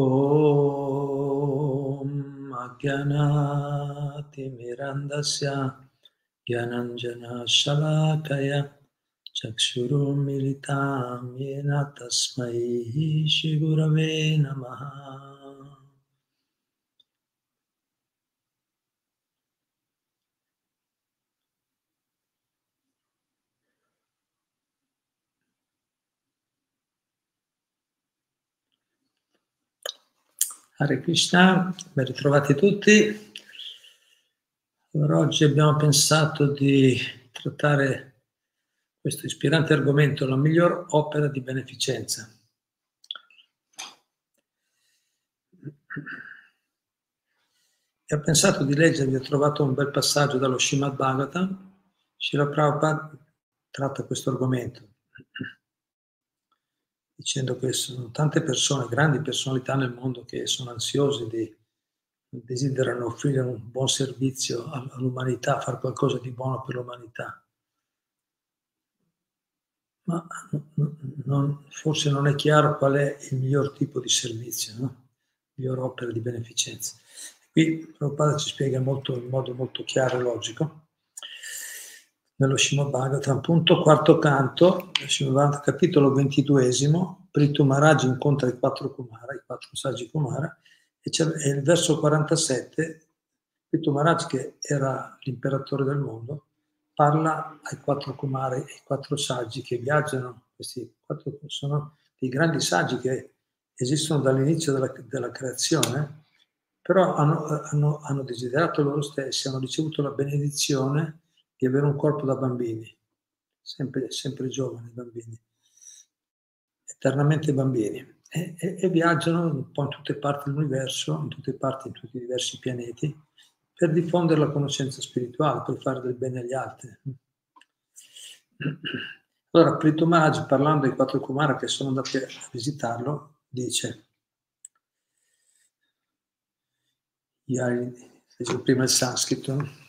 Om Agyanati Mirandasya Gyananjana Shalakaya Chakshuru Militam Yena Tasmai Shri Gurave Namaha. Hare Krishna, ben ritrovati tutti. Allora, oggi abbiamo pensato di trattare questo ispirante argomento, la miglior opera di beneficenza. E ho pensato di leggervi, ho trovato un bel passaggio dallo Srimad Bhagavatam. Srila Prabhupada tratta questo argomento, dicendo che sono tante persone, grandi personalità nel mondo, che sono ansiose, desiderano offrire un buon servizio all'umanità, fare qualcosa di buono per l'umanità. Ma forse non è chiaro qual è il miglior tipo di servizio, no? Miglior opera di beneficenza. Qui Prabhupada ci spiega molto, in modo molto chiaro e logico, nello Srimad Bhagavatam, appunto, quarto canto, capitolo 22, Prithu Maharaj incontra i quattro Kumara, i quattro saggi Kumara, e c'è il verso 47, Prithu Maharaj, che era l'imperatore del mondo, parla ai quattro Kumara, ai quattro saggi che viaggiano. Questi quattro sono dei grandi saggi che esistono dall'inizio della creazione, però hanno desiderato loro stessi, hanno ricevuto la benedizione di avere un corpo da bambini, sempre giovani bambini, eternamente bambini, e viaggiano un po' in tutte parti dell'universo, in tutti i diversi pianeti, per diffondere la conoscenza spirituale, per fare del bene agli altri. Allora, Prithu Maharaj, parlando ai quattro Kumara che sono andati a visitarlo, dice, prima il sanscrito,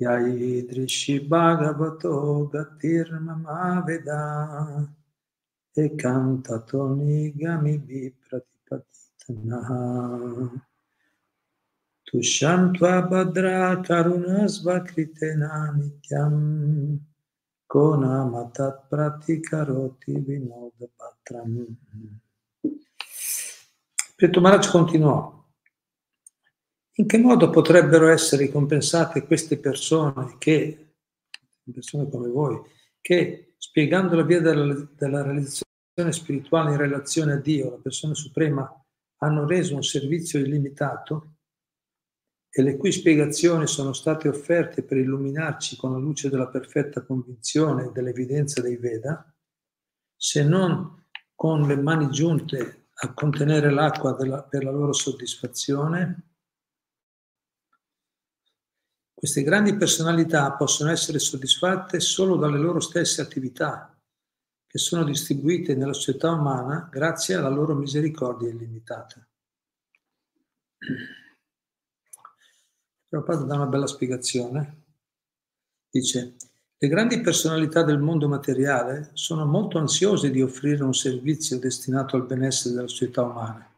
Yai Drishi Bhagavato Gatir Mama Veda E Cantato Nigami Bipratipatitanaha Tushantva Badra Karunasva Kritena Nityam Konamatat Pratikaroti Vinodapatram. Prithu Maharaj continuò. In che modo potrebbero essere ricompensate queste persone, persone come voi, che spiegando la via della realizzazione spirituale in relazione a Dio, la persona suprema, hanno reso un servizio illimitato e le cui spiegazioni sono state offerte per illuminarci con la luce della perfetta convinzione e dell'evidenza dei Veda, se non con le mani giunte a contenere l'acqua per la loro soddisfazione? Queste grandi personalità possono essere soddisfatte solo dalle loro stesse attività, che sono distribuite nella società umana grazie alla loro misericordia illimitata. Prabhupada dà una bella spiegazione. Dice, le grandi personalità del mondo materiale sono molto ansiose di offrire un servizio destinato al benessere della società umana.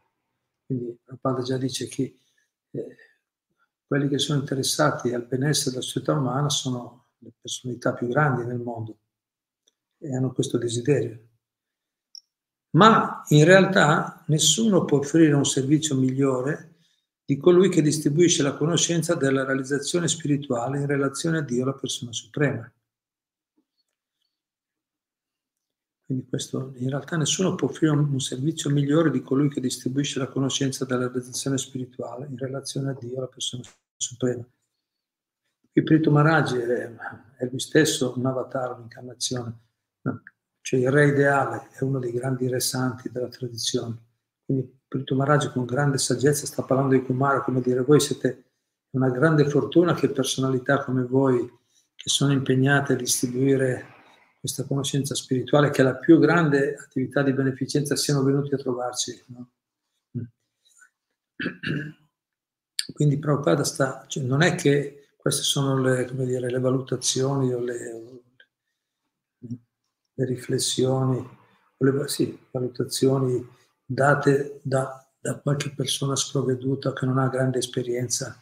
Quindi Prabhupada già dice che quelli che sono interessati al benessere della società umana sono le personalità più grandi nel mondo e hanno questo desiderio. Ma in realtà nessuno può offrire un servizio migliore di colui che distribuisce la conoscenza della realizzazione spirituale in relazione a Dio, la persona suprema. Quindi questo, in realtà nessuno può offrire un servizio migliore di colui che distribuisce la conoscenza della realizzazione spirituale in relazione a Dio, la persona suprema. Qui Prithu Maharaj è lui stesso un avatar, un'incarnazione, cioè il re ideale, è uno dei grandi re santi della tradizione. Quindi Prithu Maharaj con grande saggezza sta parlando di Kumara, come dire, voi siete una grande fortuna che personalità come voi, che sono impegnate a distribuire questa conoscenza spirituale, che è la più grande attività di beneficenza, siano venuti a trovarci. No? Quindi Prabhupada sta, cioè non è che queste sono le valutazioni o le riflessioni, valutazioni date da qualche persona sprovveduta che non ha grande esperienza,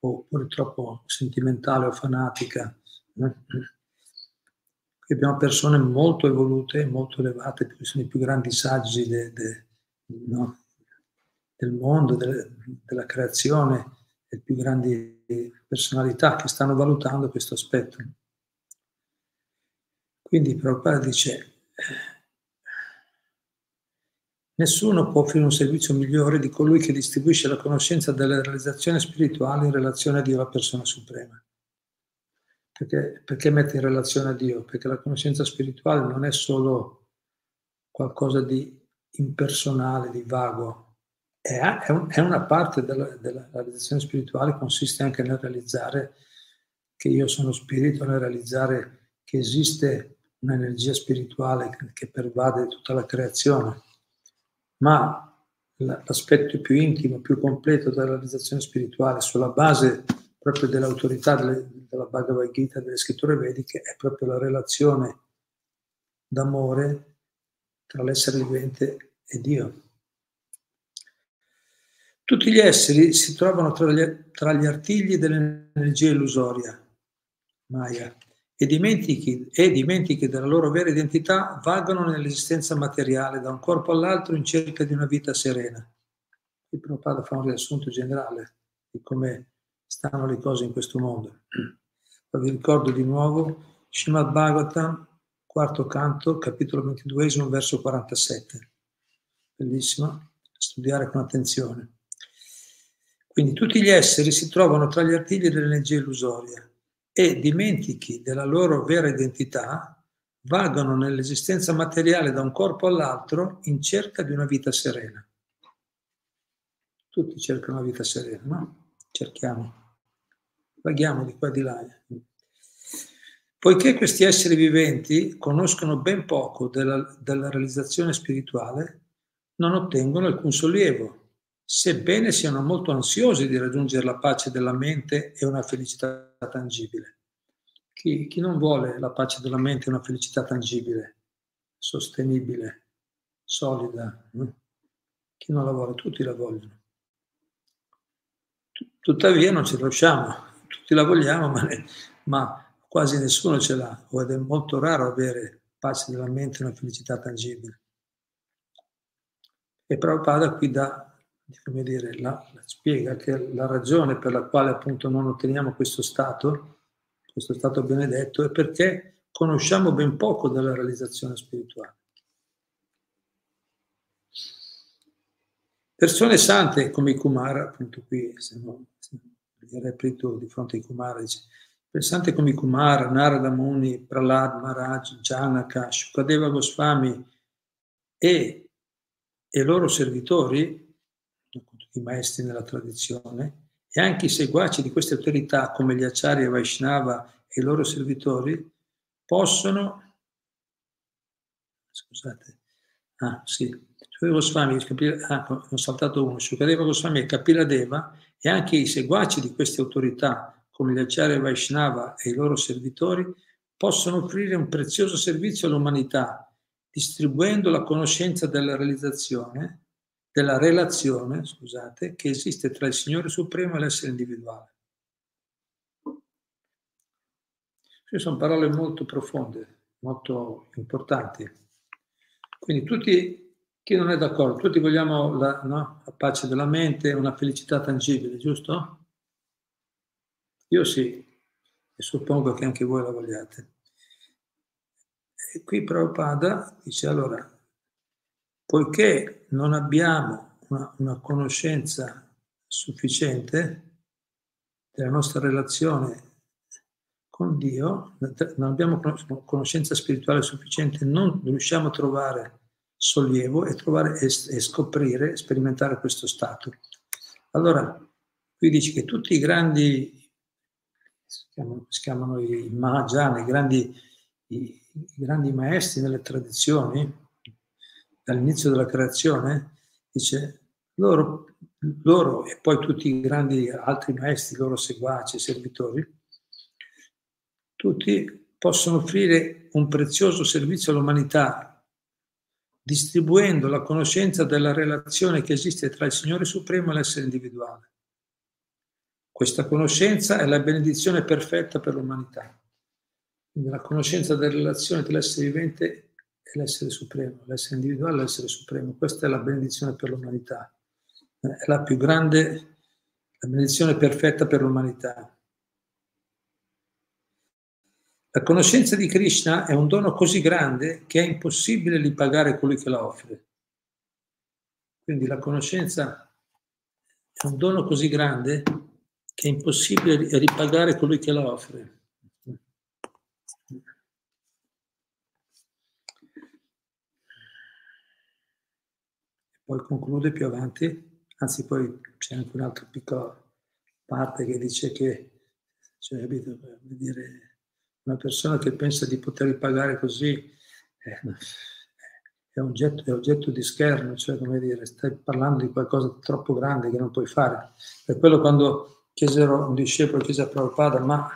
oppure troppo sentimentale o fanatica. Qui abbiamo persone molto evolute, molto elevate, sono i più grandi saggi del mondo, della creazione, le più grandi personalità che stanno valutando questo aspetto. Quindi Prabhupada dice: nessuno può offrire un servizio migliore di colui che distribuisce la conoscenza della realizzazione spirituale in relazione a Dio, la persona suprema. Perché mette in relazione a Dio? Perché la conoscenza spirituale non è solo qualcosa di impersonale, di vago, è una parte della realizzazione spirituale, consiste anche nel realizzare che io sono spirito, nel realizzare che esiste un'energia spirituale che pervade tutta la creazione. Ma l'aspetto più intimo, più completo della realizzazione spirituale, sulla base proprio dell'autorità della Bhagavad Gita, delle scritture vediche, è proprio la relazione d'amore tra l'essere vivente e Dio. Tutti gli esseri si trovano tra gli artigli dell'energia illusoria, Maya, e dimentichi della loro vera identità, vagano nell'esistenza materiale da un corpo all'altro in cerca di una vita serena. Il Prabhupada fa un riassunto generale di come stanno le cose in questo mondo. Poi vi ricordo di nuovo Srimad Bhagavatam, quarto canto, capitolo 22, verso 47. Bellissimo, studiare con attenzione. Quindi tutti gli esseri si trovano tra gli artigli dell'energia illusoria e dimentichi della loro vera identità, vagano nell'esistenza materiale da un corpo all'altro in cerca di una vita serena. Tutti cercano una vita serena, no? Cerchiamo. Vaghiamo di qua e di là. Poiché questi esseri viventi conoscono ben poco della realizzazione spirituale, non ottengono alcun sollievo, sebbene siano molto ansiosi di raggiungere la pace della mente e una felicità tangibile. Chi non vuole la pace della mente è una felicità tangibile, sostenibile, solida? Chi non la vuole? Tutti la vogliono. Tuttavia non ce la riusciamo, tutti la vogliamo, ma quasi nessuno ce l'ha, ed è molto raro avere pace della mente e una felicità tangibile. E Prabhupada qui come dire, spiega che la ragione per la quale appunto non otteniamo questo stato benedetto, è perché conosciamo ben poco della realizzazione spirituale. Persone sante come i Kumara, appunto qui, repito di fronte ai Kumara, dice, sante come i Kumara, Narada Muni, Prahlada Maharaj, Janaka, Shukadeva Goswami e loro servitori, i maestri nella tradizione, e anche i seguaci di queste autorità come gli Acharya Vaishnava e i loro servitori Shukadeva Goswami e Kapiladeva, e anche i seguaci di queste autorità come gli Acharya Vaishnava e i loro servitori possono offrire un prezioso servizio all'umanità, distribuendo la conoscenza della realizzazione della relazione che esiste tra il Signore Supremo e l'essere individuale. Queste sono parole molto profonde, molto importanti. Quindi tutti, chi non è d'accordo, tutti vogliamo la pace della mente, una felicità tangibile, giusto? Io sì, e suppongo che anche voi la vogliate. E qui Prabhupada dice allora, poiché non abbiamo una conoscenza sufficiente della nostra relazione con Dio, non abbiamo conoscenza spirituale sufficiente, non riusciamo a trovare sollievo e scoprire, sperimentare questo stato. Allora, qui dice che tutti i grandi, si chiamano i Mahajana, i grandi maestri nelle tradizioni, dall'inizio della creazione, dice, loro e poi tutti i grandi altri maestri, i loro seguaci, servitori, tutti possono offrire un prezioso servizio all'umanità, distribuendo la conoscenza della relazione che esiste tra il Signore Supremo e l'essere individuale. Questa conoscenza è la benedizione perfetta per l'umanità. Quindi la conoscenza della relazione tra l'essere vivente e l'essere supremo, l'essere individuale e l'essere supremo. Questa è la benedizione per l'umanità. È la più grande, la benedizione perfetta per l'umanità. La conoscenza di Krishna è un dono così grande che è impossibile ripagare colui che la offre. Quindi la conoscenza è un dono così grande che è impossibile ripagare colui che la offre. Poi conclude più avanti, anzi poi c'è anche un'altra piccola parte che dice che, cioè, una persona che pensa di poter ripagare così è oggetto di scherno, cioè, come dire, stai parlando di qualcosa di troppo grande che non puoi fare. Per quello quando chiesero, un discepolo chiese a Prabhupada, ma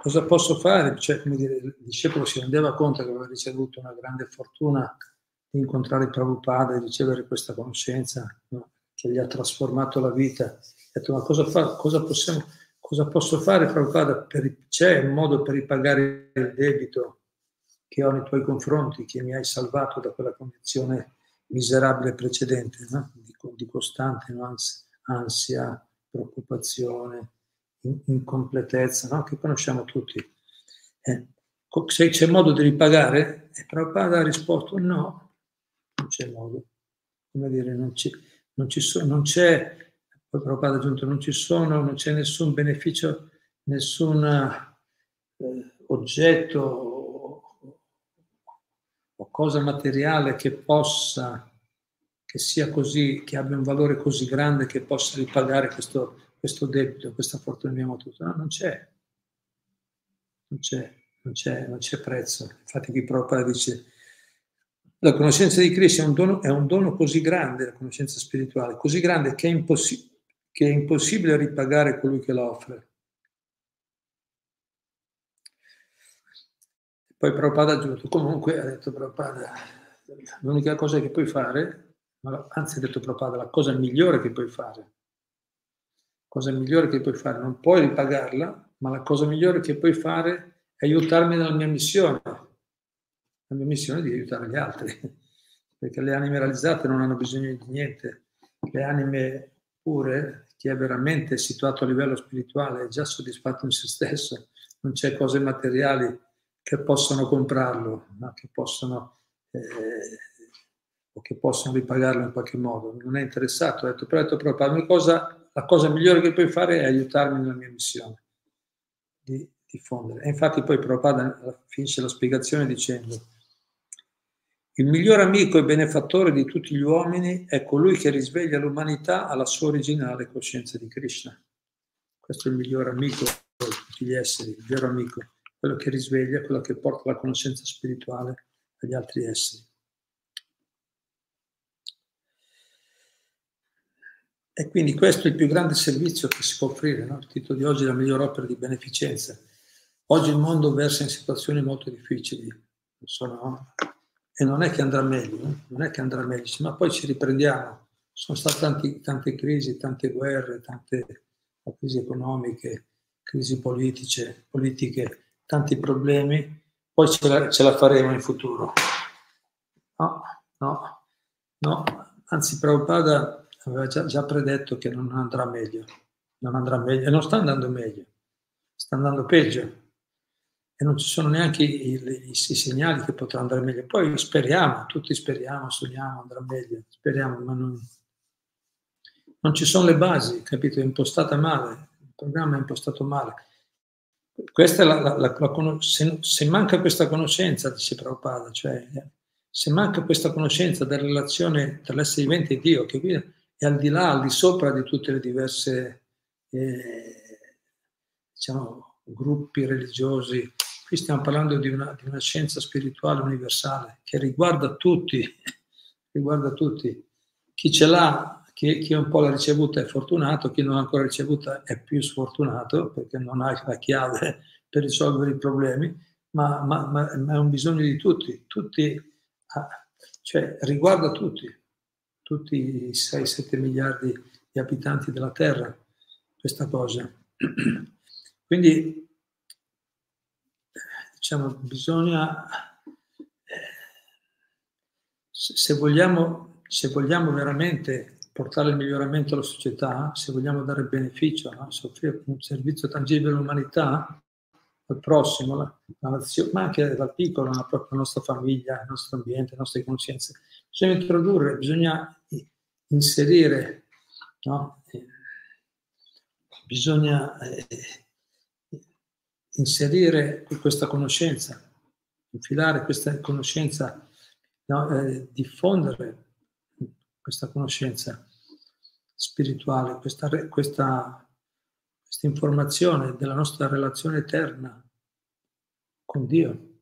cosa posso fare? Cioè, come dire, il discepolo si rendeva conto che aveva ricevuto una grande fortuna di incontrare il Prabhupada e ricevere questa conoscenza, no? Che gli ha trasformato la vita. Ha detto, ma cosa posso fare, Prabhupada? C'è un modo per ripagare il debito che ho nei tuoi confronti, che mi hai salvato da quella condizione miserabile precedente, no? Di costante, no? Ansia, preoccupazione, incompletezza, no? Che conosciamo tutti. Se c'è modo di ripagare? E Prabhupada ha risposto no, non c'è modo. Come dire, non c'è. Poi Prabhupada ha aggiunto, non c'è nessun beneficio, nessun oggetto o cosa materiale che abbia un valore così grande che possa ripagare questo debito, questa fortuna che abbiamo avuto. No, non c'è prezzo. Infatti qui Prabhupada dice, la conoscenza di Krishna è un dono così grande, la conoscenza spirituale, così grande che è impossibile ripagare colui che la offre. Poi Prabhupada ha aggiunto, comunque, ha detto Prabhupada, l'unica cosa che puoi fare, anzi ha detto Prabhupada, la cosa migliore che puoi fare, non puoi ripagarla, ma la cosa migliore che puoi fare è aiutarmi nella mia missione. La mia missione è di aiutare gli altri, perché le anime realizzate non hanno bisogno di niente. Le anime pure, chi è veramente situato a livello spirituale è già soddisfatto in se stesso, non c'è cose materiali che possono comprarlo, ma che possono ripagarlo in qualche modo. Non è interessato, ha detto, la cosa migliore che puoi fare è aiutarmi nella mia missione di diffondere. E infatti poi Prabhupada finisce la spiegazione dicendo: il miglior amico e benefattore di tutti gli uomini è colui che risveglia l'umanità alla sua originale coscienza di Krishna. Questo è il miglior amico di tutti gli esseri, il vero amico, quello che risveglia, quello che porta la conoscenza spirituale agli altri esseri. E quindi questo è il più grande servizio che si può offrire, no? Il titolo di oggi è la miglior opera di beneficenza. Oggi il mondo versa in situazioni molto difficili, e non è che andrà meglio, no? Non è che andrà meglio, ma poi ci riprendiamo. Sono state tante crisi, tante guerre, tante crisi economiche, crisi politiche, tanti problemi, poi ce la faremo in futuro. No. Anzi, Prabhupada aveva già predetto che non andrà meglio. Non andrà meglio, e non sta andando meglio, sta andando peggio. E non ci sono neanche i segnali che potrà andare meglio. Poi speriamo, tutti speriamo, sogniamo, andrà meglio, speriamo, ma non ci sono le basi, capito? È impostata male, il programma è impostato male. Questa è se manca questa conoscenza, dice Prabhupada, cioè se manca questa conoscenza della relazione tra l'essere vivente e Dio, che qui è al di là, al di sopra di tutte le diverse, gruppi religiosi. Qui stiamo parlando di una scienza spirituale universale che riguarda tutti. Chi ce l'ha, chi un po' l'ha ricevuta è fortunato, chi non l'ha ancora ricevuta è più sfortunato perché non ha la chiave per risolvere i problemi, ma è un bisogno di tutti. Tutti Cioè riguarda tutti i 6-7 miliardi di abitanti della Terra, questa cosa. Quindi, diciamo, bisogna, se vogliamo veramente portare il miglioramento alla società, se vogliamo dare beneficio, no? Se offrire un servizio tangibile all'umanità, al prossimo, alla nazione, ma anche dal piccolo, alla nostra famiglia, al nostro ambiente, alle nostre conoscenze, bisogna introdurre, bisogna inserire, no? Bisogna inserire questa conoscenza, infilare questa conoscenza, no? Diffondere questa conoscenza spirituale, questa informazione della nostra relazione eterna con Dio.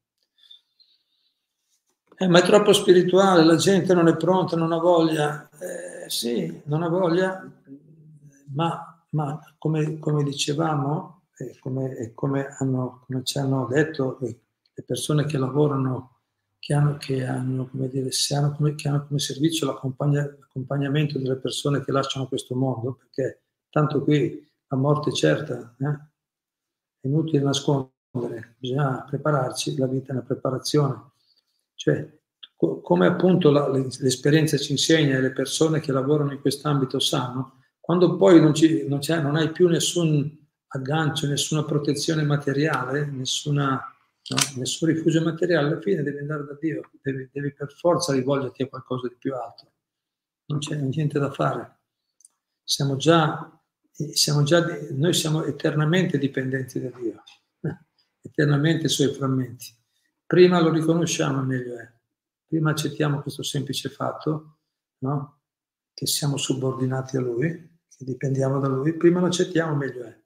Ma è troppo spirituale, la gente non è pronta, non ha voglia. Sì, non ha voglia, ma come dicevamo, come ci hanno detto le persone che lavorano, che hanno come servizio l'accompagnamento delle persone che lasciano questo mondo, perché tanto qui la morte è certa, è inutile nascondere, bisogna prepararci, la vita è una preparazione. Cioè, come appunto l'esperienza ci insegna e le persone che lavorano in quest'ambito sanno, quando poi non hai più nessun aggancio, nessuna protezione materiale, nessun rifugio materiale, alla fine devi andare da Dio, devi per forza rivolgerti a qualcosa di più alto. Non c'è niente da fare. Noi siamo eternamente dipendenti da Dio, eternamente i suoi frammenti. Prima lo riconosciamo, meglio è. Prima accettiamo questo semplice fatto, no? Che siamo subordinati a Lui, che dipendiamo da Lui, prima lo accettiamo, meglio è.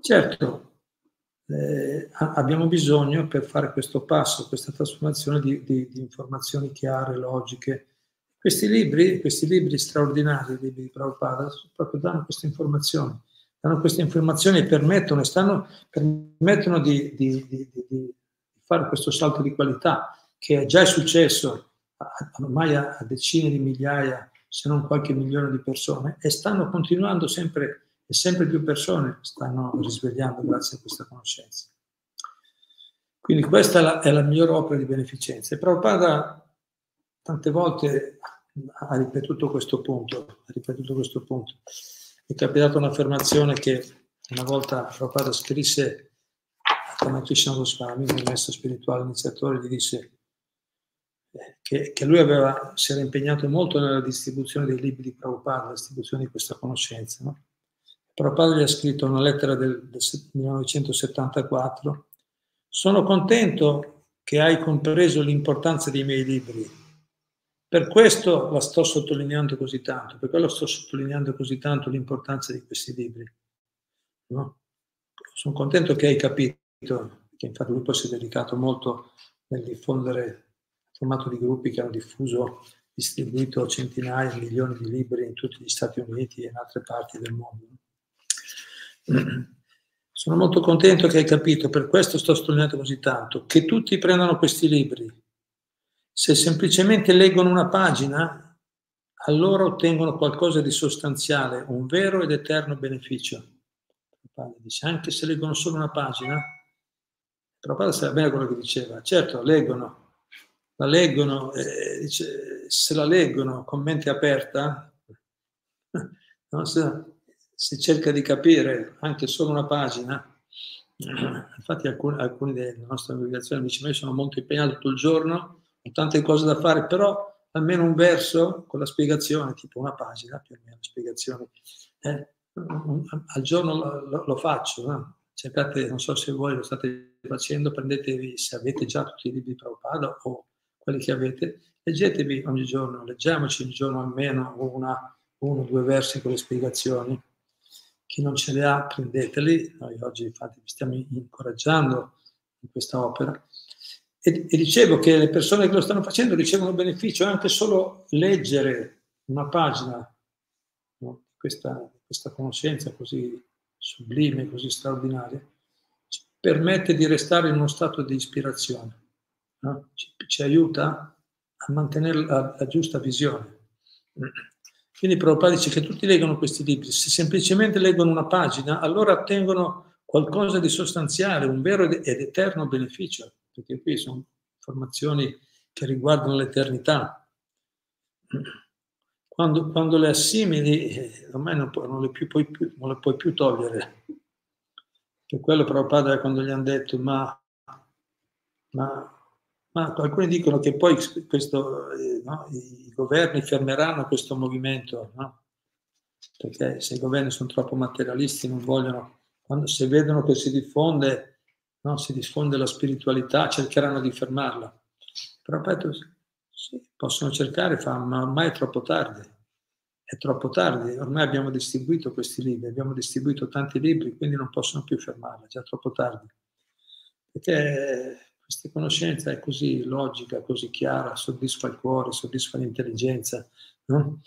Certo, abbiamo bisogno, per fare questo passo, questa trasformazione, di informazioni chiare, logiche. Questi libri straordinari, i libri di Prabhupada, proprio danno queste informazioni. Permettono di fare questo salto di qualità, che è già successo ormai a decine di migliaia, se non qualche milione di persone, e stanno continuando sempre, e sempre più persone stanno risvegliando grazie a questa conoscenza. Quindi questa è la migliore opera di beneficenza. E Prabhupada tante volte ha ripetuto questo punto, Mi è capitata un'affermazione che una volta Prabhupada scrisse a Tamal Krishna Goswami, il maestro spirituale iniziatore, gli disse che lui si era impegnato molto nella distribuzione dei libri di Prabhupada, la distribuzione di questa conoscenza. No? Prabhupada gli ha scritto una lettera del 1974: «Sono contento che hai compreso l'importanza dei miei libri. Per questo la sto sottolineando così tanto, l'importanza di questi libri. No? Sono contento che hai capito», che infatti lui poi si è dedicato molto nel diffondere il formato di gruppi che hanno diffuso, distribuito centinaia, milioni di libri in tutti gli Stati Uniti e in altre parti del mondo. «Sono molto contento che hai capito, per questo sto sottolineando così tanto, che tutti prendano questi libri. Se semplicemente leggono una pagina, allora ottengono qualcosa di sostanziale, un vero ed eterno beneficio». Prabhupada dice, anche se leggono solo una pagina, Prabhupada sapeva bene quello che diceva. Certo, la leggono, dice, se la leggono con mente aperta, no? Si cerca di capire anche solo una pagina. Infatti alcuni della nostra congregazione mi dicono, io sono molto impegnato tutto il giorno, tante cose da fare, però almeno un verso con la spiegazione, tipo una pagina più o meno, spiegazione, al giorno lo faccio, no? Cercate, non so se voi lo state facendo, prendetevi, se avete già tutti i libri di Prabhupada o quelli che avete, leggetevi ogni giorno, leggiamoci ogni giorno almeno uno o due versi con le spiegazioni. Chi non ce le ha, prendeteli. Noi oggi infatti vi stiamo incoraggiando in questa opera. E dicevo che le persone che lo stanno facendo ricevono beneficio, anche solo leggere una pagina, no? Questa conoscenza così sublime, così straordinaria, ci permette di restare in uno stato di ispirazione, no? Ci aiuta a mantenere la giusta visione. Quindi Prabhupada dice che tutti leggono questi libri, se semplicemente leggono una pagina, allora ottengono qualcosa di sostanziale, un vero ed eterno beneficio, perché qui sono informazioni che riguardano l'eternità. Quando le assimili, ormai non le puoi più togliere. Per quello Prabhupada, quando gli hanno detto, ma alcuni dicono che poi questo, no, i governi fermeranno questo movimento, no? Perché se i governi sono troppo materialisti, non vogliono, se vedono che si diffonde, no, si diffonde la spiritualità, cercheranno di fermarla. Però ripeto, sì, possono cercare, ma ormai è troppo tardi. È troppo tardi, ormai abbiamo distribuito questi libri, abbiamo distribuito tanti libri, quindi non possono più fermarla, è già troppo tardi. Perché questa conoscenza è così logica, così chiara, soddisfa il cuore, soddisfa l'intelligenza, no?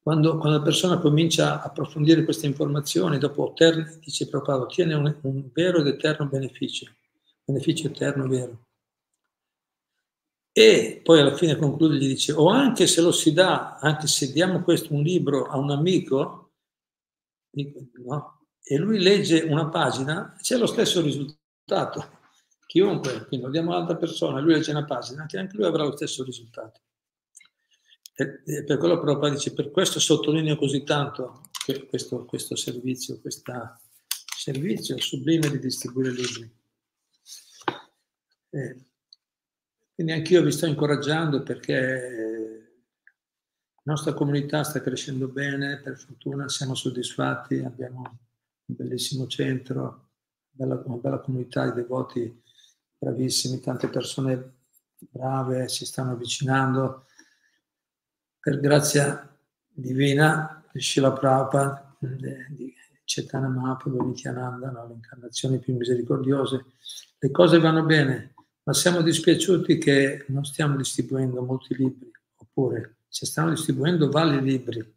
Quando la persona comincia a approfondire queste informazioni, dopo ottiene, dice Prabhupada, ottiene un vero ed eterno beneficio eterno vero. E poi alla fine conclude, gli dice, o anche se lo si dà, anche se diamo questo un libro a un amico, no? E lui legge una pagina, c'è lo stesso risultato. Chiunque, quindi lo diamo all'altra persona, lui legge una pagina, anche lui avrà lo stesso risultato. E per quello Prabhupada dice, per questo sottolineo così tanto questo servizio, questo servizio sublime di distribuire libri. Quindi anch'io vi sto incoraggiando, perché la nostra comunità sta crescendo bene, per fortuna siamo soddisfatti, abbiamo un bellissimo centro, una bella comunità di devoti bravissimi, tante persone brave si stanno avvicinando. Per grazia divina di Srila Prabhupada, di Caitanya Mahaprabhu, Nityananda, no, le incarnazioni più misericordiose, le cose vanno bene. Ma siamo dispiaciuti che non stiamo distribuendo molti libri, oppure se stanno distribuendo vari libri,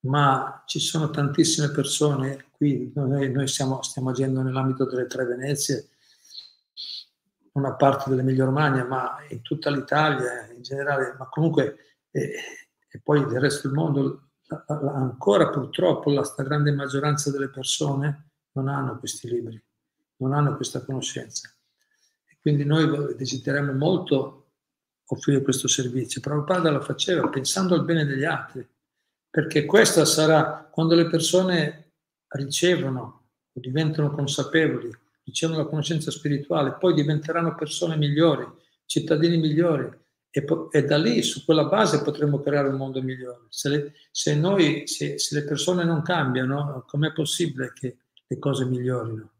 ma ci sono tantissime persone qui, noi stiamo agendo nell'ambito delle Tre Venezie, una parte dell'Emilia Romagna, ma in tutta l'Italia in generale, ma comunque e poi del resto del mondo, ancora purtroppo la stragrande maggioranza delle persone non hanno questi libri, non hanno questa conoscenza. Quindi noi desidereremo molto offrire questo servizio. Prabhupada lo faceva pensando al bene degli altri, perché questa sarà, quando le persone ricevono, diventano consapevoli, ricevono la conoscenza spirituale, poi diventeranno persone migliori, cittadini migliori, e da lì, su quella base, potremo creare un mondo migliore. Se le persone non cambiano, com'è possibile che le cose migliorino?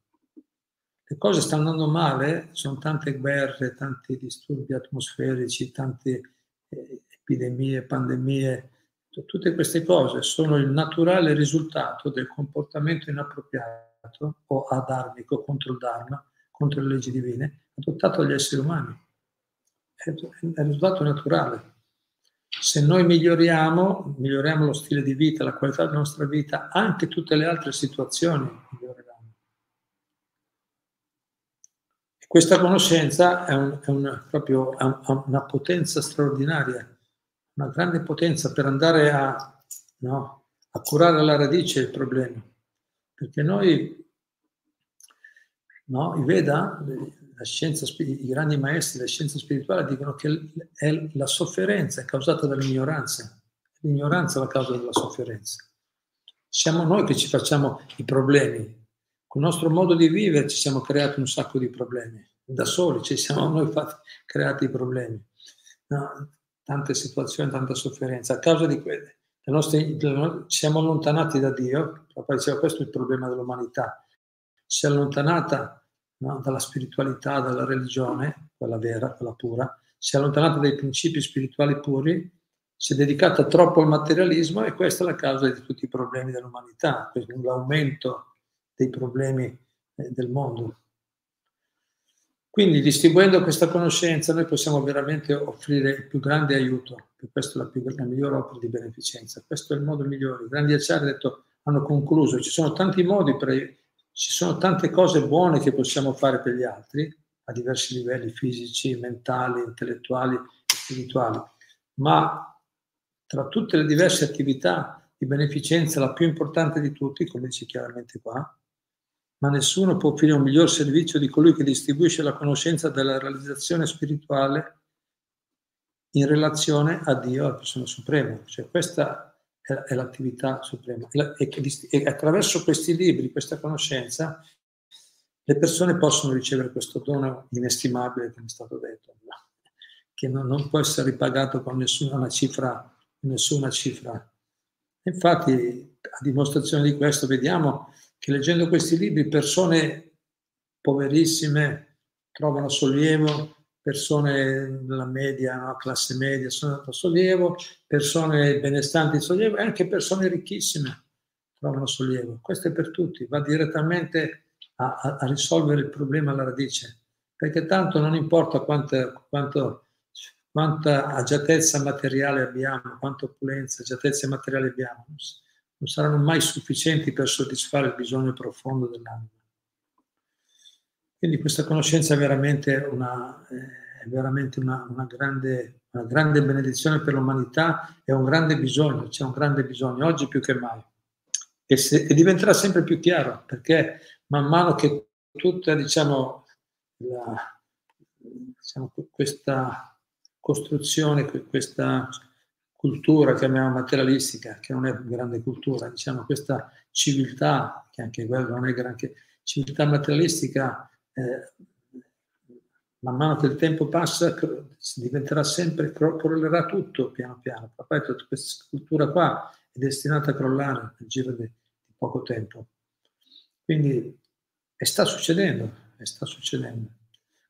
Le cose stanno andando male, sono tante guerre, tanti disturbi atmosferici, tante epidemie, pandemie, tutte queste cose sono il naturale risultato del comportamento inappropriato o adarmico contro il Dharma, contro le leggi divine, adottato dagli esseri umani. È il risultato naturale. Se noi miglioriamo lo stile di vita, la qualità della nostra vita, anche tutte le altre situazioni miglioreranno. Questa conoscenza ha una potenza straordinaria, una grande potenza per andare a curare alla radice il problema. Perché noi, i Veda, i grandi maestri della scienza spirituale, dicono che è la sofferenza è causata dall'ignoranza. L'ignoranza è la causa della sofferenza. Siamo noi che ci facciamo i problemi. Con il nostro modo di vivere ci siamo creati un sacco di problemi, da soli ci siamo noi creati i problemi. No, tante situazioni, tanta sofferenza. A causa di quelle, ci siamo allontanati da Dio, Papa diceva questo è il problema dell'umanità, si è allontanata dalla spiritualità, dalla religione, quella vera, quella pura, si è allontanata dai principi spirituali puri, si è dedicata troppo al materialismo e questa è la causa di tutti i problemi dell'umanità, l'aumento dei problemi del mondo. Quindi distribuendo questa conoscenza noi possiamo veramente offrire il più grande aiuto, e questa è la migliore opera di beneficenza, questo è il modo migliore. I grandi acciari hanno concluso, ci sono tanti modi, ci sono tante cose buone che possiamo fare per gli altri, a diversi livelli fisici, mentali, intellettuali e spirituali, ma tra tutte le diverse attività di beneficenza, la più importante di tutti, come dice chiaramente qua, ma nessuno può offrire un miglior servizio di colui che distribuisce la conoscenza della realizzazione spirituale in relazione a Dio, alla persona suprema. Cioè questa è l'attività suprema. E attraverso questi libri, questa conoscenza, le persone possono ricevere questo dono inestimabile, come è stato detto, che non può essere ripagato con nessuna cifra. Infatti, a dimostrazione di questo, vediamo che leggendo questi libri persone poverissime trovano sollievo, persone della media, no, classe media, sono sollievo, persone benestanti sollievo e anche persone ricchissime trovano sollievo. Questo è per tutti, va direttamente a risolvere il problema alla radice, perché tanto non importa quanta agiatezza materiale abbiamo, quanta opulenza, agiatezza materiale abbiamo, non saranno mai sufficienti per soddisfare il bisogno profondo dell'anima. Quindi questa conoscenza è veramente una grande benedizione per l'umanità, è un grande bisogno, c'è un grande bisogno, oggi più che mai. E diventerà sempre più chiaro, perché man mano che tutta, questa costruzione, questa cultura, chiamiamola materialistica, che non è grande cultura, questa civiltà, che anche quella non è grande, civiltà materialistica, man mano che il tempo passa, diventerà sempre, crollerà tutto piano piano. Poi tutta questa cultura qua è destinata a crollare nel giro di poco tempo. Quindi, e sta succedendo.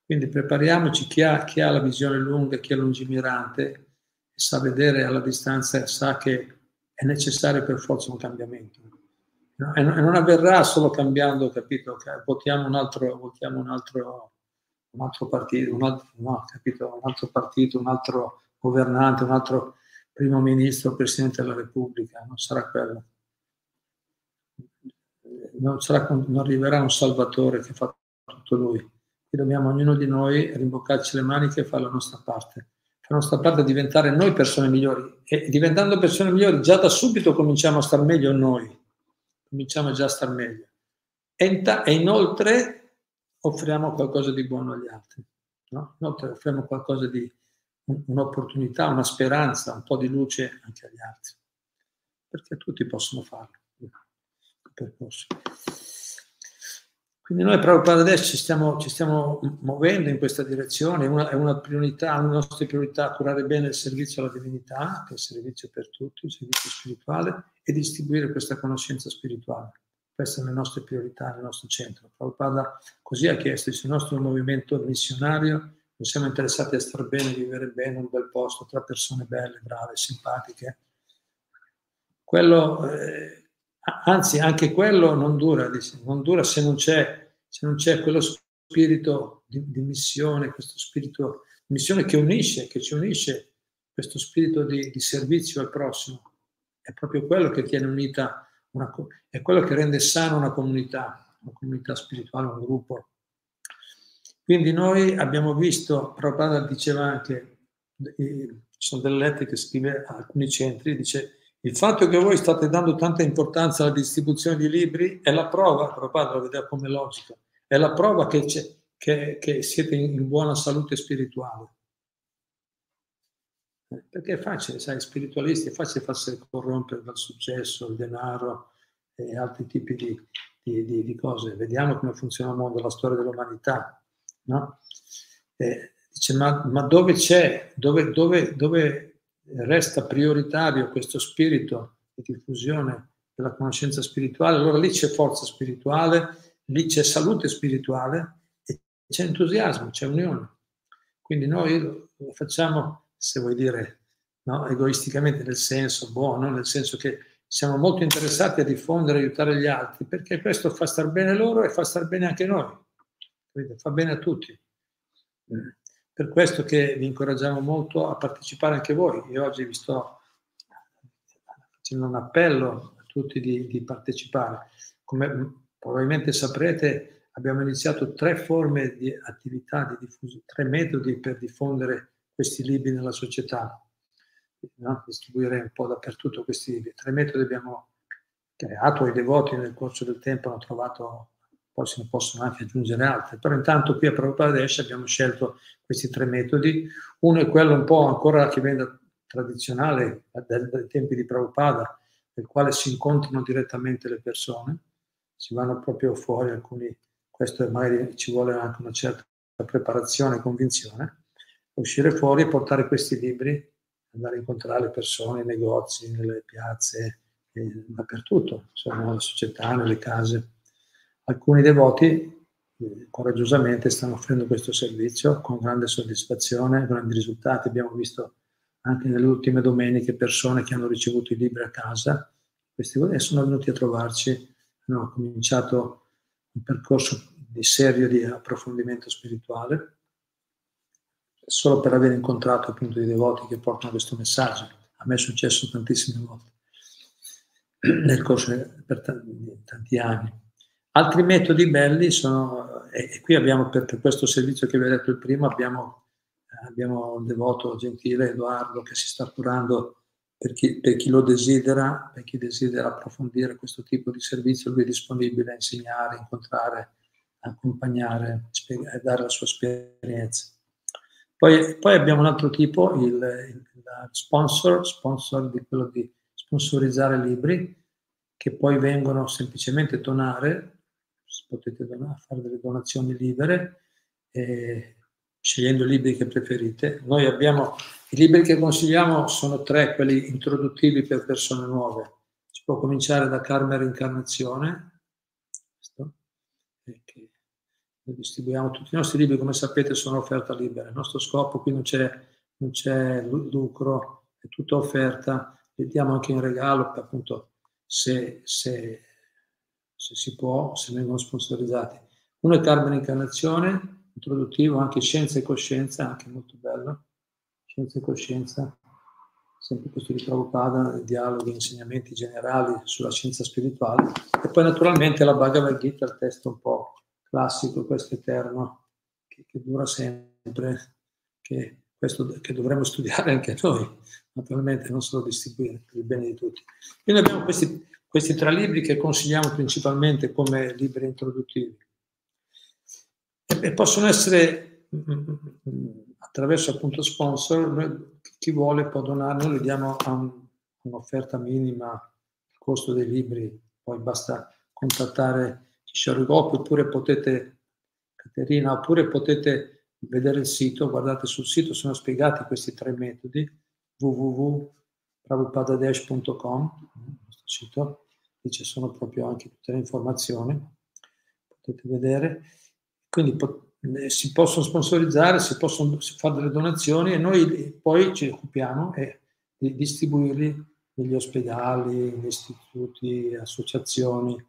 Quindi prepariamoci, chi ha la visione lunga, chi è lungimirante, sa vedere alla distanza, sa che è necessario per forza un cambiamento. E non avverrà solo cambiando, capito? Votiamo un altro partito, un altro governante, un altro primo ministro, presidente della Repubblica. Non sarà quello. Non arriverà un salvatore che fa tutto lui. E dobbiamo ognuno di noi rimboccarci le maniche e fare la nostra parte. La nostra parte è diventare noi persone migliori, e diventando persone migliori già da subito cominciamo a star meglio noi, cominciamo già a star meglio, e inoltre offriamo qualcosa di buono agli altri, no? Inoltre offriamo qualcosa di, un'opportunità, una speranza, un po' di luce anche agli altri, perché tutti possono farlo il percorso. Quindi noi, Prabhupada, adesso ci stiamo muovendo in questa direzione, è una delle nostre priorità curare bene il servizio alla divinità, che è il servizio per tutti, il servizio spirituale, e distribuire questa conoscenza spirituale. Queste sono le nostre priorità, il nostro centro. Prabhupada così ha chiesto, il nostro movimento missionario, noi siamo interessati a star bene, vivere bene, un bel posto, tra persone belle, brave, simpatiche. Anche quello non dura se non c'è quello spirito di missione, questo spirito di missione che ci unisce, questo spirito di servizio al prossimo. È proprio quello che tiene unita, è quello che rende sana una comunità spirituale, un gruppo. Quindi noi abbiamo visto, Prabhupada diceva anche, ci sono delle lettere che scrive a alcuni centri, dice: il fatto che voi state dando tanta importanza alla distribuzione di libri è la prova, Prabhupada lo vedeva come logica, è la prova che siete in buona salute spirituale. Perché è facile, sai, spiritualisti, è facile farsi corrompere dal successo, il denaro e altri tipi di cose. Vediamo come funziona il mondo, la storia dell'umanità, no? Dice, ma dove c'è, dove resta prioritario questo spirito di diffusione della conoscenza spirituale, allora lì c'è forza spirituale, lì c'è salute spirituale e c'è entusiasmo, c'è unione. Quindi noi lo facciamo, se vuoi dire, no, egoisticamente, nel senso buono, nel senso che siamo molto interessati a diffondere, aiutare gli altri, perché questo fa star bene loro e fa star bene anche noi, fa bene a tutti. Per questo che vi incoraggiamo molto a partecipare anche voi. Io oggi vi sto facendo un appello a tutti di partecipare. Come probabilmente saprete, abbiamo iniziato tre forme di attività, di diffusione, tre metodi per diffondere questi libri nella società. No? Distribuirei un po' dappertutto questi libri. Tre metodi abbiamo creato, i devoti nel corso del tempo hanno trovato, poi se ne possono anche aggiungere altri, però intanto qui a Prabhupadadesh abbiamo scelto questi tre metodi. Uno è quello un po' ancora che viene tradizionale, dai tempi di Prabhupada, nel quale si incontrano direttamente le persone, si vanno proprio fuori alcuni, questo magari ci vuole anche una certa preparazione e convinzione, uscire fuori e portare questi libri, andare a incontrare le persone, i negozi, nelle piazze, dappertutto, insomma, nella società, nelle case. Alcuni devoti coraggiosamente stanno offrendo questo servizio con grande soddisfazione, grandi risultati. Abbiamo visto anche nelle ultime domeniche persone che hanno ricevuto i libri a casa e sono venuti a trovarci, hanno cominciato un percorso di serio di approfondimento spirituale solo per aver incontrato appunto i devoti che portano questo messaggio. A me è successo tantissime volte nel corso di tanti anni. Altri metodi belli sono, e qui abbiamo per questo servizio che vi ho detto il primo, abbiamo un devoto gentile, Edoardo, che si sta curando per chi lo desidera, per chi desidera approfondire questo tipo di servizio. Lui è disponibile a insegnare, incontrare, accompagnare, dare la sua esperienza. Poi abbiamo un altro tipo, il sponsor di quello di sponsorizzare libri, che poi vengono semplicemente donare, potete donare, fare delle donazioni libere, scegliendo i libri che preferite. Noi abbiamo, i libri che consigliamo sono tre, quelli introduttivi per persone nuove. Si può cominciare da Karma e Reincarnazione, questo, perché noi distribuiamo tutti i nostri libri, come sapete sono offerta libera. Il nostro scopo qui non c'è lucro, è tutta offerta, li diamo anche in regalo, per, appunto, se si può, se vengono sponsorizzati. Uno è Karma e Reincarnazione, introduttivo, anche Scienza e Coscienza, anche molto bello. Scienza e Coscienza, sempre questo di Prabhupada, dialoghi, insegnamenti generali sulla scienza spirituale. E poi naturalmente la Bhagavad Gita, il testo un po' classico, questo eterno, che dura sempre, che dovremmo studiare anche noi, naturalmente, non solo distribuire, per il bene di tutti. Quindi abbiamo questi tre libri che consigliamo principalmente come libri introduttivi. E possono essere, attraverso appunto sponsor, chi vuole può donare, noi li diamo a un'offerta minima, il costo dei libri, poi basta contattare Shukadeva Goswami, oppure potete, Caterina, oppure potete vedere il sito, guardate sul sito, sono spiegati questi tre metodi, www.prabhupadadesh.com, questo sito, lì ci sono proprio anche tutte le informazioni, potete vedere. Quindi si possono sponsorizzare, si possono fare delle donazioni e noi poi ci occupiamo di distribuirli negli ospedali, negli istituti, associazioni.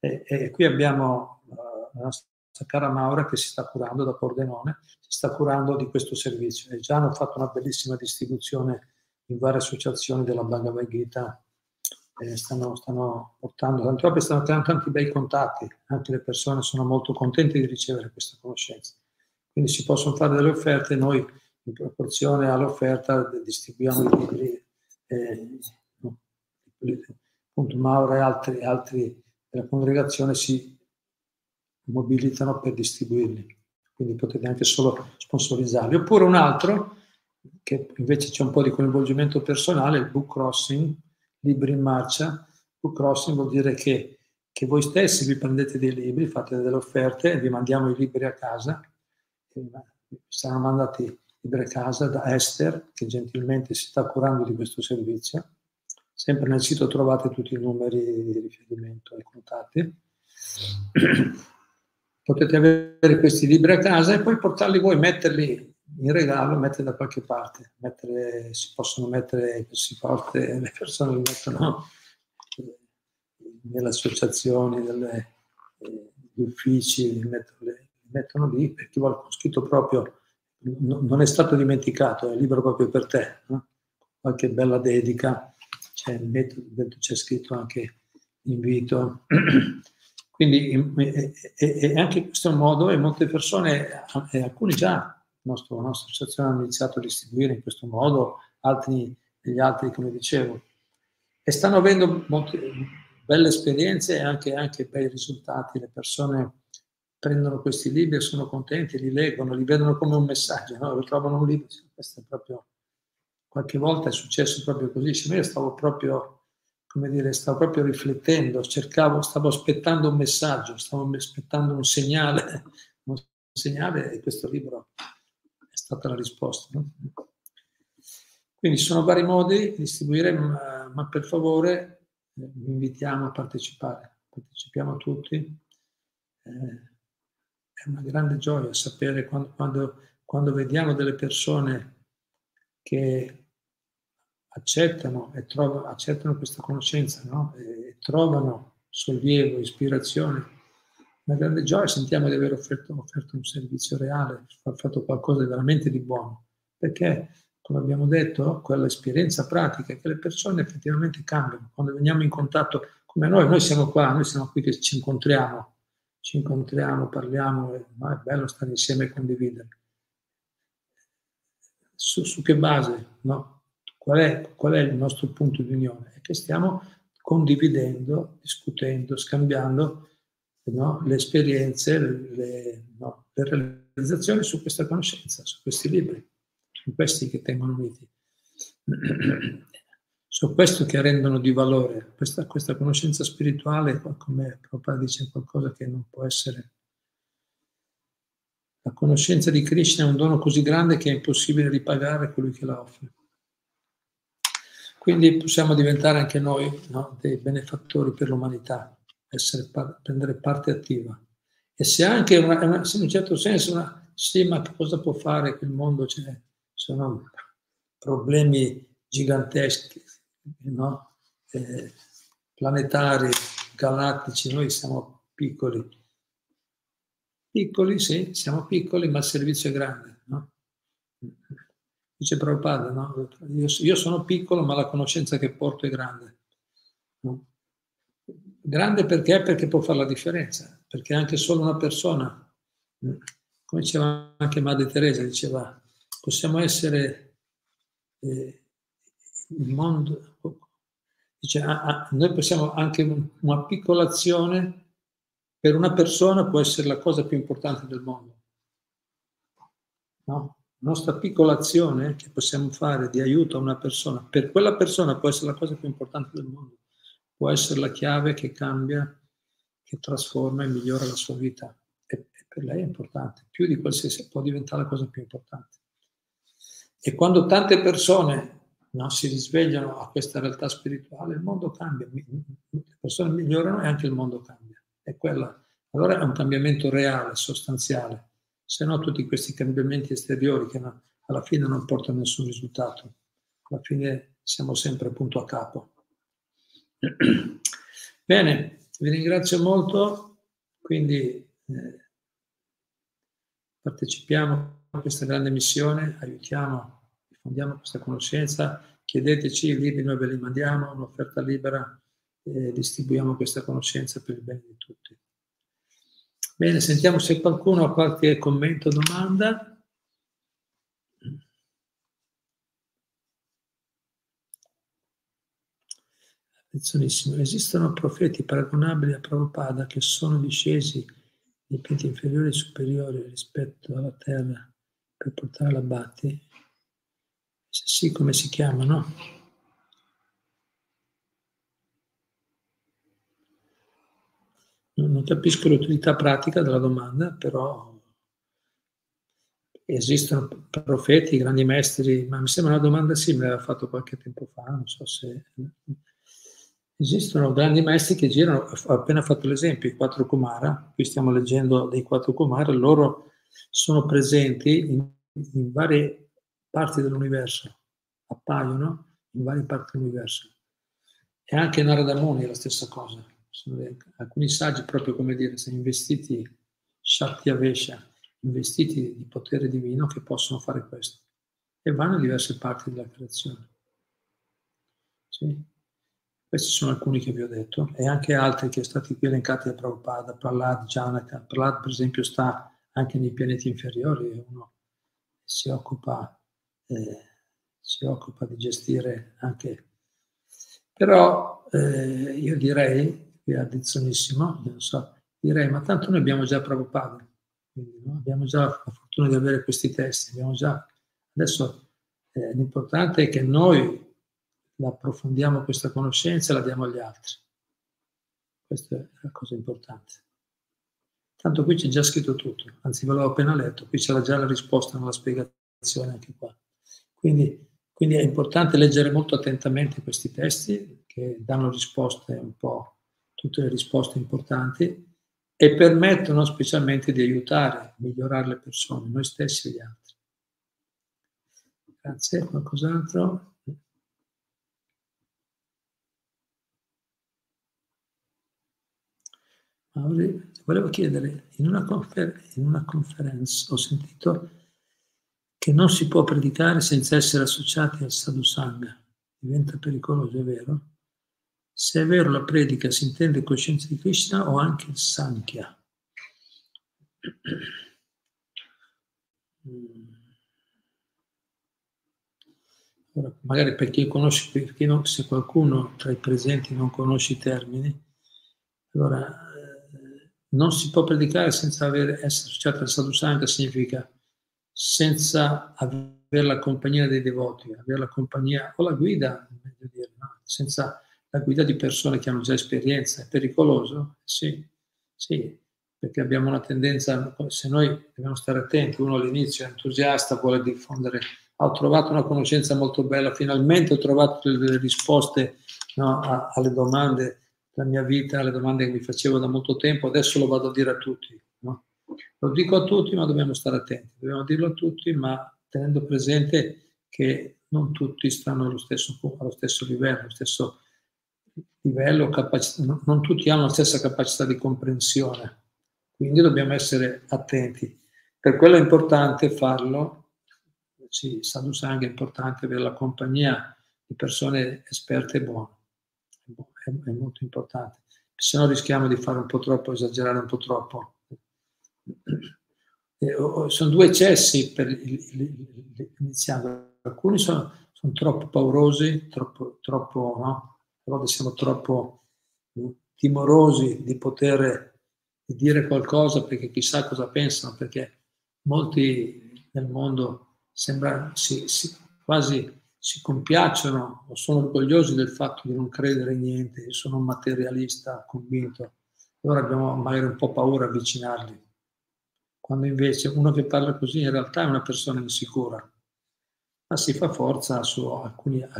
E qui abbiamo la nostra cara Maura che si sta curando da Pordenone, si sta curando di questo servizio e già hanno fatto una bellissima distribuzione in varie associazioni della Bhagavad Gita, stanno portando tante opere, stanno creando tanti bei contatti, anche le persone sono molto contente di ricevere questa conoscenza. Quindi si possono fare delle offerte, noi in proporzione all'offerta distribuiamo i libri, appunto Maura e altri della congregazione si mobilitano per distribuirli, quindi potete anche solo sponsorizzarli. Oppure un altro, che invece c'è un po' di coinvolgimento personale, il book crossing, libri in marcia. Book crossing vuol dire che voi stessi vi prendete dei libri, fate delle offerte e vi mandiamo i libri a casa. Saranno mandati i libri a casa da Esther, che gentilmente si sta curando di questo servizio. Sempre nel sito trovate tutti i numeri di riferimento e contatti. Potete avere questi libri a casa e poi portarli voi, metterli in regalo, metterli da qualche parte. Si possono mettere, le persone li mettono nelle associazioni, negli uffici, li mettono lì, per chi vuole, scritto proprio, non è stato dimenticato, è libero proprio per te. No? Qualche bella dedica, c'è scritto anche l'invito. Quindi anche in questo modo, e molte persone, alcuni già, la nostra associazione hanno iniziato a distribuire in questo modo, gli altri come dicevo, e stanno avendo molte belle esperienze e anche bei risultati. Le persone prendono questi libri e sono contenti, li leggono, li vedono come un messaggio, no? Trovano un libro, questo è proprio, qualche volta è successo proprio così, cioè, io stavo proprio, come dire, riflettendo, stavo aspettando un messaggio, stavo aspettando un segnale e questo libro è stata la risposta, no? Quindi sono vari modi di distribuire, ma per favore vi invitiamo a partecipare, partecipiamo tutti. È una grande gioia sapere quando vediamo delle persone che accettano, accettano questa conoscenza, no? E trovano sollievo, ispirazione. Una grande gioia, sentiamo di aver offerto un servizio reale, fatto qualcosa di veramente di buono, perché, come abbiamo detto, quell'esperienza pratica che le persone effettivamente cambiano. Quando veniamo in contatto, come noi siamo qua, che ci incontriamo, parliamo, ma è bello stare insieme e condividere. Su che base? No? Qual è il nostro punto di unione? È che stiamo condividendo, discutendo, scambiando, no? Le esperienze, le realizzazioni su questa conoscenza, su questi libri. Questi che tengono uniti, sono questi che rendono di valore. Questa conoscenza spirituale, come Prabhupada dice, è qualcosa che non può essere. La conoscenza di Krishna è un dono così grande che è impossibile ripagare colui che la offre. Quindi possiamo diventare anche noi, no, dei benefattori per l'umanità, prendere parte attiva. E se anche, se in un certo senso, sì, ma cosa può fare quel mondo? Cioè, sono problemi giganteschi, no? Planetari, galattici, noi siamo piccoli. Piccoli, sì, siamo piccoli, ma il servizio è grande, no? Dice Prabhupada, no? Io sono piccolo, ma la conoscenza che porto è grande. No? Grande perché? Perché può fare la differenza, perché anche solo una persona, come diceva anche Madre Teresa, diceva, possiamo essere il mondo, cioè, noi possiamo anche una piccola azione per una persona può essere la cosa più importante del mondo. No? La nostra piccola azione che possiamo fare di aiuto a una persona, per quella persona può essere la cosa più importante del mondo, può essere la chiave che cambia, che trasforma e migliora la sua vita. E per lei è importante, più di qualsiasi, può diventare la cosa più importante. E quando tante persone, no, si risvegliano a questa realtà spirituale, il mondo cambia, le persone migliorano e anche il mondo cambia. È quella. Allora è un cambiamento reale, sostanziale, se no tutti questi cambiamenti esteriori che alla fine non portano nessun risultato. Alla fine siamo sempre appunto a capo. Bene, vi ringrazio molto, quindi partecipiamo a questa grande missione, aiutiamo, diffondiamo questa conoscenza, chiedeteci i libri, noi ve li mandiamo, un'offerta libera, e distribuiamo questa conoscenza per il bene di tutti. Bene, sentiamo se qualcuno ha qualche commento o domanda. Attenzionissimo, esistono profeti paragonabili a Prabhupada che sono discesi nei piedi inferiori e superiori rispetto alla terra per portare la bhatti? Se sì, come si chiamano? Non capisco l'utilità pratica della domanda, però esistono profeti, grandi maestri, ma mi sembra una domanda simile, l'aveva fatto qualche tempo fa, non so se... Esistono grandi maestri che girano, ho appena fatto l'esempio, i 4 Kumara, qui stiamo leggendo dei 4 Kumara, loro sono presenti in varie parti dell'universo, appaiono in varie parti dell'universo. E anche Narada Muni è la stessa cosa. Alcuni saggi, proprio come dire, sono investiti Satya Yuga, investiti di potere divino che possono fare questo. E vanno in diverse parti della creazione. Sì? Questi sono alcuni che vi ho detto, e anche altri che sono stati qui elencati da Prabhupada, Prahlada, Janaka. Prahlada, per esempio, sta anche nei pianeti inferiori, uno si occupa di gestire anche. Però io direi, qui è addizionissimo, non so, direi, ma tanto noi abbiamo già Prabhupada, quindi, no? Abbiamo già la fortuna di avere questi testi, abbiamo già. Adesso l'importante è che noi approfondiamo questa conoscenza e la diamo agli altri. Questa è la cosa importante. Tanto qui c'è già scritto tutto, anzi ve l'ho appena letto, qui c'era già la risposta nella spiegazione anche qua. Quindi è importante leggere molto attentamente questi testi che danno risposte un po', tutte le risposte importanti, e permettono specialmente di aiutare, migliorare le persone, noi stessi e gli altri. Grazie, qualcos'altro? Volevo chiedere, in una conferenza ho sentito che non si può predicare senza essere associati al sadhusanga, diventa pericoloso, è vero? Se è vero la predica si intende coscienza di Krishna o anche Sankhya? Ora, magari perché se qualcuno tra i presenti non conosce i termini, allora... Non si può predicare senza essere associato al sadhusanga, significa senza avere la compagnia dei devoti, avere la compagnia o la guida, meglio dire, no? Senza la guida di persone che hanno già esperienza. È pericoloso? Sì, perché abbiamo una tendenza, se noi dobbiamo stare attenti, uno all'inizio è entusiasta, vuole diffondere, ho trovato una conoscenza molto bella, finalmente ho trovato delle risposte, no, alle domande, la mia vita, le domande che mi facevo da molto tempo, adesso lo vado a dire a tutti. No? Lo dico a tutti, ma dobbiamo stare attenti. Dobbiamo dirlo a tutti, ma tenendo presente che non tutti stanno allo stesso livello, non tutti hanno la stessa capacità di comprensione. Quindi dobbiamo essere attenti. Per quello è importante farlo. Sì, sadhusanga è importante avere la compagnia di persone esperte e buone. È molto importante, se no rischiamo di fare un po' troppo, esagerare un po' troppo. Sono due eccessi per iniziando. Alcuni sono troppo paurosi, troppo no? A volte siamo troppo timorosi di poter dire qualcosa perché chissà cosa pensano, perché molti nel mondo sembra quasi si compiacciono o sono orgogliosi del fatto di non credere in niente, io sono un materialista convinto, allora abbiamo magari un po' paura a avvicinarli. Quando invece uno che parla così in realtà è una persona insicura, ma si fa forza su alcune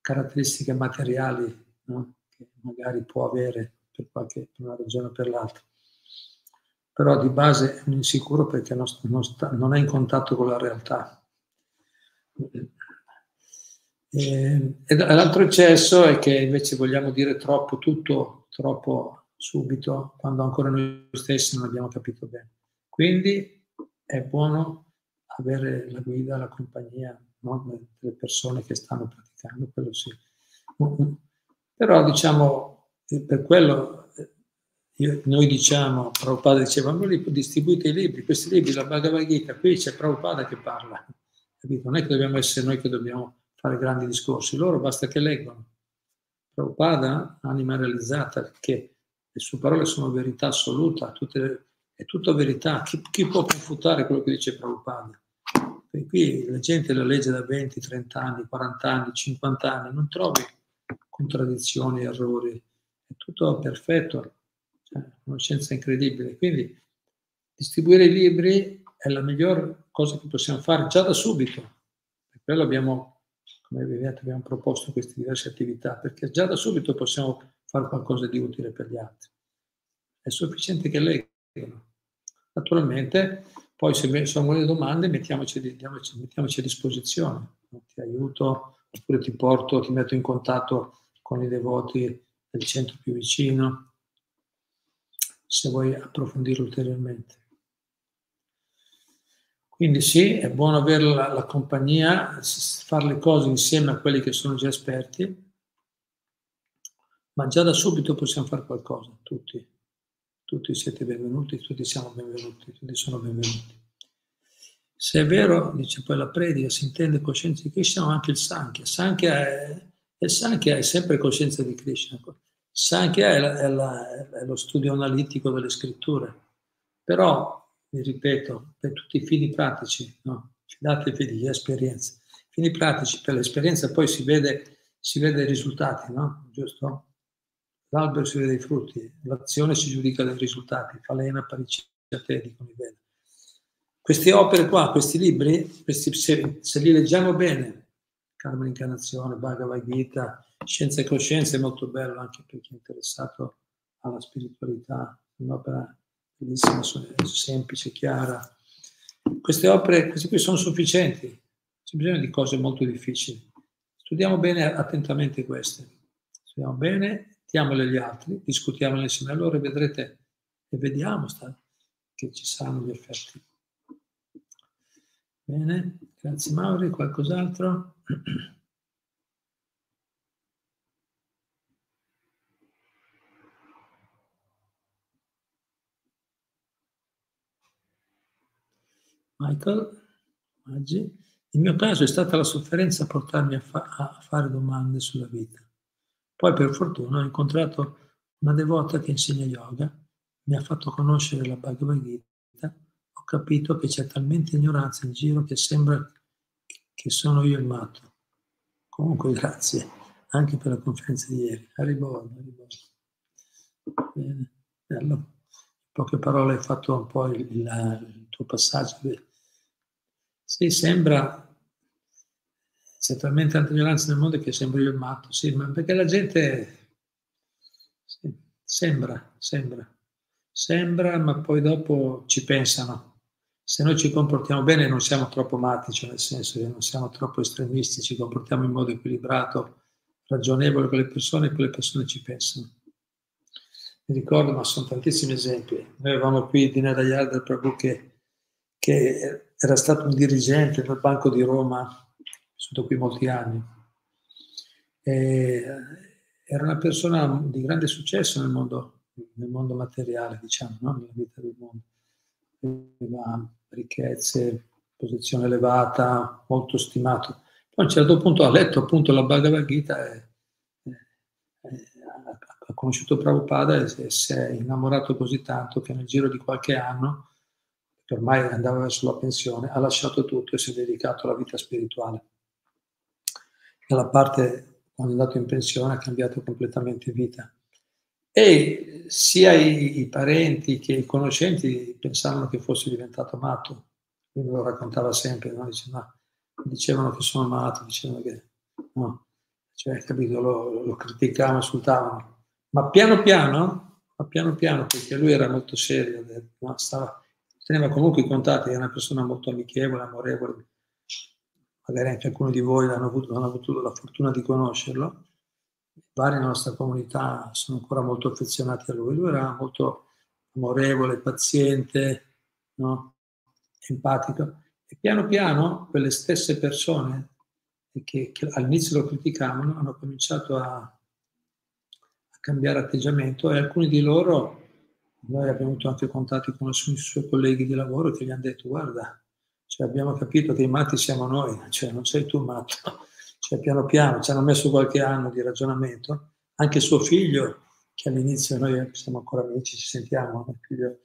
caratteristiche materiali, no? Che magari può avere per una ragione o per l'altra. Però di base è un insicuro perché non è in contatto con la realtà. E l'altro eccesso è che invece vogliamo dire troppo tutto, troppo subito, quando ancora noi stessi non abbiamo capito bene. Quindi è buono avere la guida, la compagnia, no? Delle persone che stanno praticando, quello sì. Però diciamo, per quello noi diciamo, Prabhupada diceva, voi distribuite i libri, questi libri, la Bhagavad Gita, qui c'è Prabhupada che parla. Non è che dobbiamo essere noi che dobbiamo fare grandi discorsi, loro basta che leggono. Prabhupada, anima realizzata, che le sue parole sono verità assoluta, è tutta verità. Chi può confutare quello che dice Prabhupada? E qui la gente la legge da 20, 30 anni, 40 anni, 50 anni, non trovi contraddizioni, errori, è tutto perfetto, è una conoscenza incredibile. Quindi distribuire i libri è la miglior cosa che possiamo fare già da subito. Per quello abbiamo, come vedete, abbiamo proposto queste diverse attività, perché già da subito possiamo fare qualcosa di utile per gli altri. È sufficiente che leggano. Naturalmente, poi se sono delle domande, mettiamoci a disposizione. Ti aiuto, oppure ti porto, ti metto in contatto con i devoti del centro più vicino, se vuoi approfondire ulteriormente. Quindi sì, è buono avere la compagnia, fare le cose insieme a quelli che sono già esperti, ma già da subito possiamo fare qualcosa, tutti siete benvenuti, tutti siamo benvenuti, tutti sono benvenuti. Se è vero, dice poi la predica, si intende coscienza di Krishna, ma anche il Sankhya. Il Sankhya è sempre coscienza di Krishna. Sankhya è lo studio analitico delle scritture. Però, vi ripeto, per tutti i fini pratici, no? Fidatevi di esperienza. Fini pratici per l'esperienza, poi si vede i risultati, no? Giusto? L'albero si vede i frutti, l'azione si giudica dai risultati. Falena paricciate, dicono i Veda. Queste opere qua, questi libri, se li leggiamo bene, Karma Incarnazione, Bhagavad Gita, Scienza e Coscienza è molto bello anche per chi è interessato alla spiritualità, un'opera bellissima, semplice, chiara. Queste opere, queste qui sono sufficienti, c'è bisogno di cose molto difficili. Studiamo bene attentamente queste, studiamo bene, diamole agli altri, discutiamole insieme a loro e vedrete, e vediamo che ci saranno gli effetti. Bene, grazie Mauri, qualcos'altro? Michael, oggi. Il mio caso è stata la sofferenza a portarmi a fare domande sulla vita. Poi per fortuna ho incontrato una devota che insegna yoga, mi ha fatto conoscere la Bhagavad Gita. Ho capito che c'è talmente ignoranza in giro che sembra che sono io il matto. Comunque grazie anche per la conferenza di ieri. Arrivo. Bene, bello. In poche parole hai fatto un po' il tuo passaggio. Sì, sembra, c'è talmente tanta ignoranza nel mondo che sembra io il matto. Sì, ma perché la gente sì, sembra, ma poi dopo ci pensano. Se noi ci comportiamo bene non siamo troppo matici, nel senso che non siamo troppo estremisti, ci comportiamo in modo equilibrato, ragionevole con le persone ci pensano. Mi ricordo, ma sono tantissimi esempi. Noi avevamo qui Dina Dayal Prabhu che era stato un dirigente del Banco di Roma, sono qui molti anni. E era una persona di grande successo nel mondo materiale, diciamo, no? Nella vita del mondo. Aveva ricchezze, posizione elevata, molto stimato. Poi a un certo punto ha letto appunto la Bhagavad Gita, ha conosciuto Prabhupada e si è innamorato così tanto che nel giro di qualche anno, che ormai andava verso la pensione, ha lasciato tutto e si è dedicato alla vita spirituale. Nella parte, quando è andato in pensione, ha cambiato completamente vita. E sia i parenti che i conoscenti pensavano che fosse diventato matto, lui lo raccontava sempre, no? Dicevano che sono matto, dicevano che no, cioè, capito, lo criticavano, insultavano, ma piano piano, perché lui era molto serio, no? Teneva comunque i contatti, era una persona molto amichevole, amorevole, magari anche alcuni di voi hanno avuto la fortuna di conoscerlo. Vari nella nostra comunità sono ancora molto affezionati a lui. Lui era molto amorevole, paziente, no? Empatico. E piano piano quelle stesse persone che all'inizio lo criticavano hanno cominciato a cambiare atteggiamento, e alcuni di loro, noi abbiamo avuto anche contatti con alcuni suoi colleghi di lavoro che gli hanno detto: guarda, cioè abbiamo capito che i matti siamo noi, cioè non sei tu matto. Cioè piano piano, ci hanno messo qualche anno di ragionamento, anche suo figlio, che all'inizio noi siamo ancora amici, ci sentiamo, mio figlio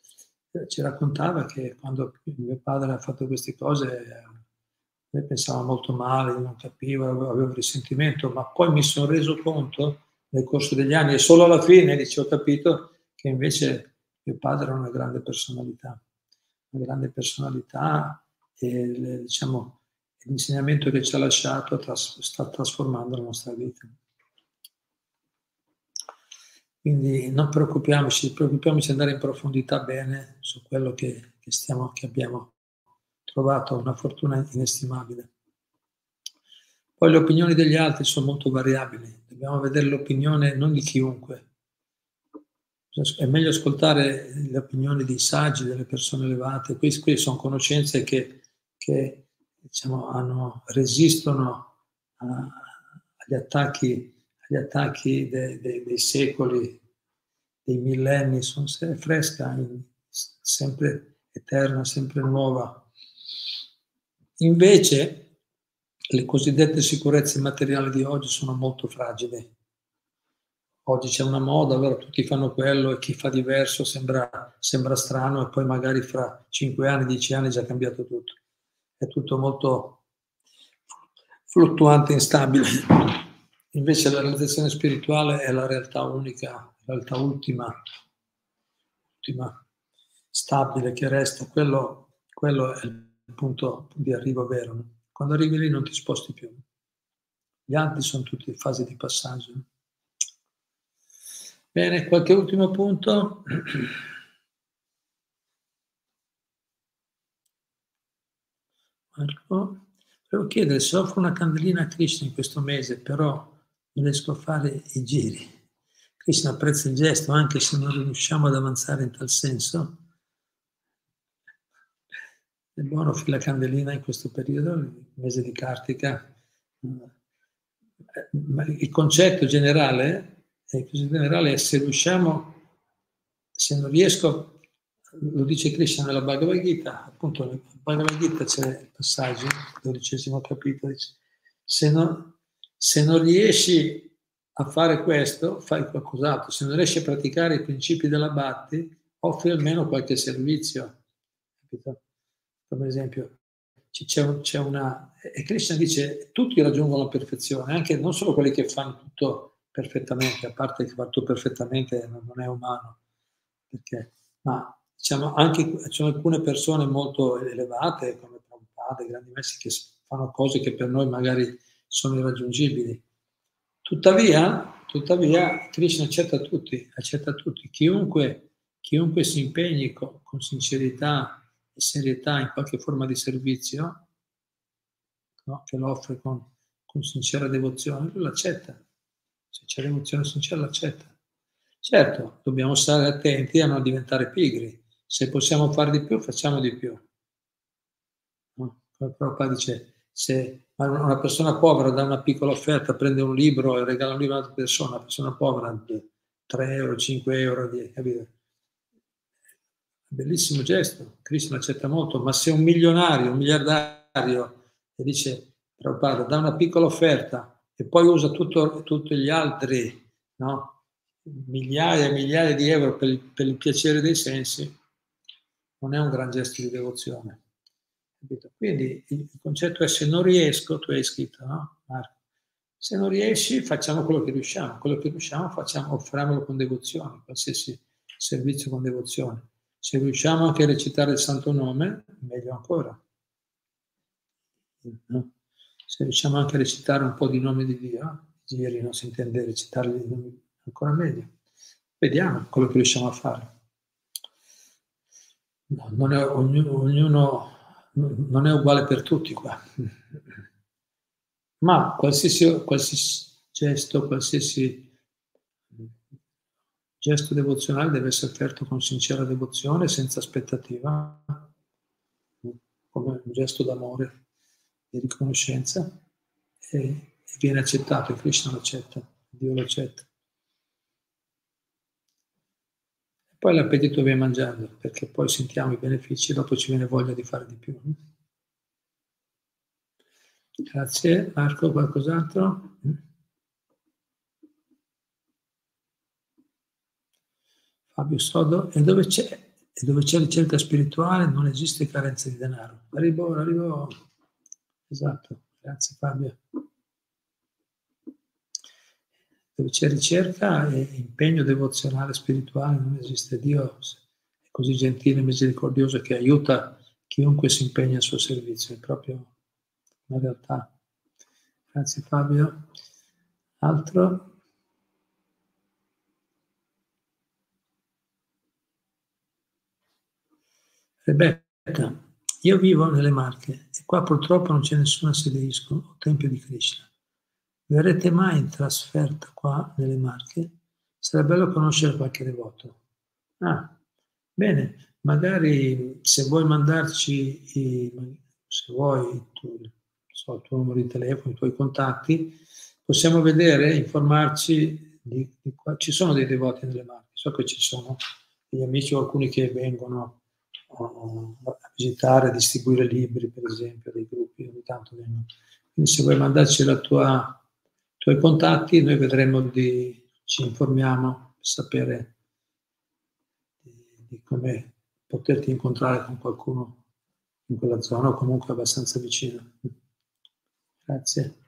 ci raccontava che quando mio padre ha fatto queste cose noi pensavamo molto male, non capivo, avevo risentimento, ma poi mi sono reso conto nel corso degli anni e solo alla fine ho capito che invece mio padre era una grande personalità e diciamo... L'insegnamento che ci ha lasciato sta trasformando la nostra vita. Quindi non preoccupiamoci, preoccupiamoci di andare in profondità bene su quello che abbiamo trovato, una fortuna inestimabile. Poi le opinioni degli altri sono molto variabili, dobbiamo vedere l'opinione non di chiunque. È meglio ascoltare le opinioni dei saggi, delle persone elevate, queste sono conoscenze che resistono agli attacchi gli attacchi dei secoli, dei millenni, sono sempre fresca, sempre eterna, sempre nuova. Invece le cosiddette sicurezze materiali di oggi sono molto fragili. Oggi c'è una moda, allora tutti fanno quello e chi fa diverso sembra strano e poi magari fra 5 anni, 10 anni è già cambiato tutto. È tutto molto fluttuante, instabile. Invece la realizzazione spirituale è la realtà unica, la realtà ultima, stabile, che resta. Quello è il punto di arrivo vero. No? Quando arrivi lì non ti sposti più. Gli altri sono tutti fasi di passaggio. No? Bene, qualche ultimo punto? Marco, devo chiedere se offro una candelina a Krishna in questo mese, però non riesco a fare i giri. Krishna apprezza il gesto, anche se non riusciamo ad avanzare in tal senso. È buono offrire la candelina in questo periodo, il mese di Kartika. Ma il concetto generale... è se riusciamo, se non riesco, lo dice Krishna nella Bhagavad Gita, appunto nella Bhagavad Gita c'è il passaggio, 12° capitolo, dice, se non riesci a fare questo, fai qualcos'altro, se non riesci a praticare i principi della bhatti, offri almeno qualche servizio, capito? Come esempio, e Krishna dice, tutti raggiungono la perfezione, anche non solo quelli che fanno tutto perfettamente, a parte che fatto perfettamente non è umano, perché, ma diciamo anche ci sono alcune persone molto elevate, come Prabhupada, grandi messi, che fanno cose che per noi magari sono irraggiungibili. Tuttavia, Krishna accetta tutti, chiunque si impegni con sincerità e serietà in qualche forma di servizio, no, che lo offre con sincera devozione, lui l'accetta. Se c'è l'emozione sincera, l'accetta. Certo, dobbiamo stare attenti a non diventare pigri. Se possiamo fare di più, facciamo di più. No? Però qua dice, se una persona povera dà una piccola offerta, prende un libro e regala un libro a un'altra persona, una persona povera, 3 euro, 5 euro, 10, capito? Bellissimo gesto, Krishna accetta molto, ma se un milionario, un miliardario, e dice, Prabhupada, dà una piccola offerta, e poi usa tutti gli altri, no? Migliaia e migliaia di euro per il piacere dei sensi, non è un gran gesto di devozione. Capito? Quindi il concetto è se non riesco, tu hai scritto, no? Marco, se non riesci facciamo quello che riusciamo facciamo, offriamolo con devozione, qualsiasi servizio con devozione. Se riusciamo anche a recitare il Santo Nome, meglio ancora. No? Se riusciamo anche a recitare un po' di nomi di Dio, ieri non si intende recitarli ancora meglio. Vediamo quello che riusciamo a fare. No, non è uguale per tutti qua. Ma qualsiasi gesto devozionale deve essere offerto con sincera devozione, senza aspettativa, come un gesto d'amore, di riconoscenza, e viene accettato, Krishna lo accetta, Dio lo accetta. E poi l'appetito viene mangiando, perché poi sentiamo i benefici e dopo ci viene voglia di fare di più. Grazie. Marco, qualcos'altro? Fabio Sodo, e dove c'è ricerca spirituale non esiste carenza di denaro. Arrivo. Esatto, grazie Fabio. Dove c'è ricerca e impegno devozionale spirituale non esiste. Dio è così gentile e misericordioso che aiuta chiunque si impegna al suo servizio, è proprio una realtà. Grazie Fabio. Altro? Rebecca. Io vivo nelle Marche e qua purtroppo non c'è nessuna sede ISKCON o Tempio di Krishna. Verrete mai in trasferta qua nelle Marche? Sarebbe bello conoscere qualche devoto. Ah, bene, magari se vuoi mandarci se vuoi il tuo numero di telefono, i tuoi contatti, Possiamo vedere, informarci di qua. Ci sono dei devoti nelle Marche, so che ci sono degli amici o alcuni che vengono a visitare, a distribuire libri, per esempio, dei gruppi, ogni tanto vengono. Quindi se vuoi mandarci i tuoi contatti, noi vedremo ci informiamo per sapere di come poterti incontrare con qualcuno in quella zona o comunque abbastanza vicino. Grazie.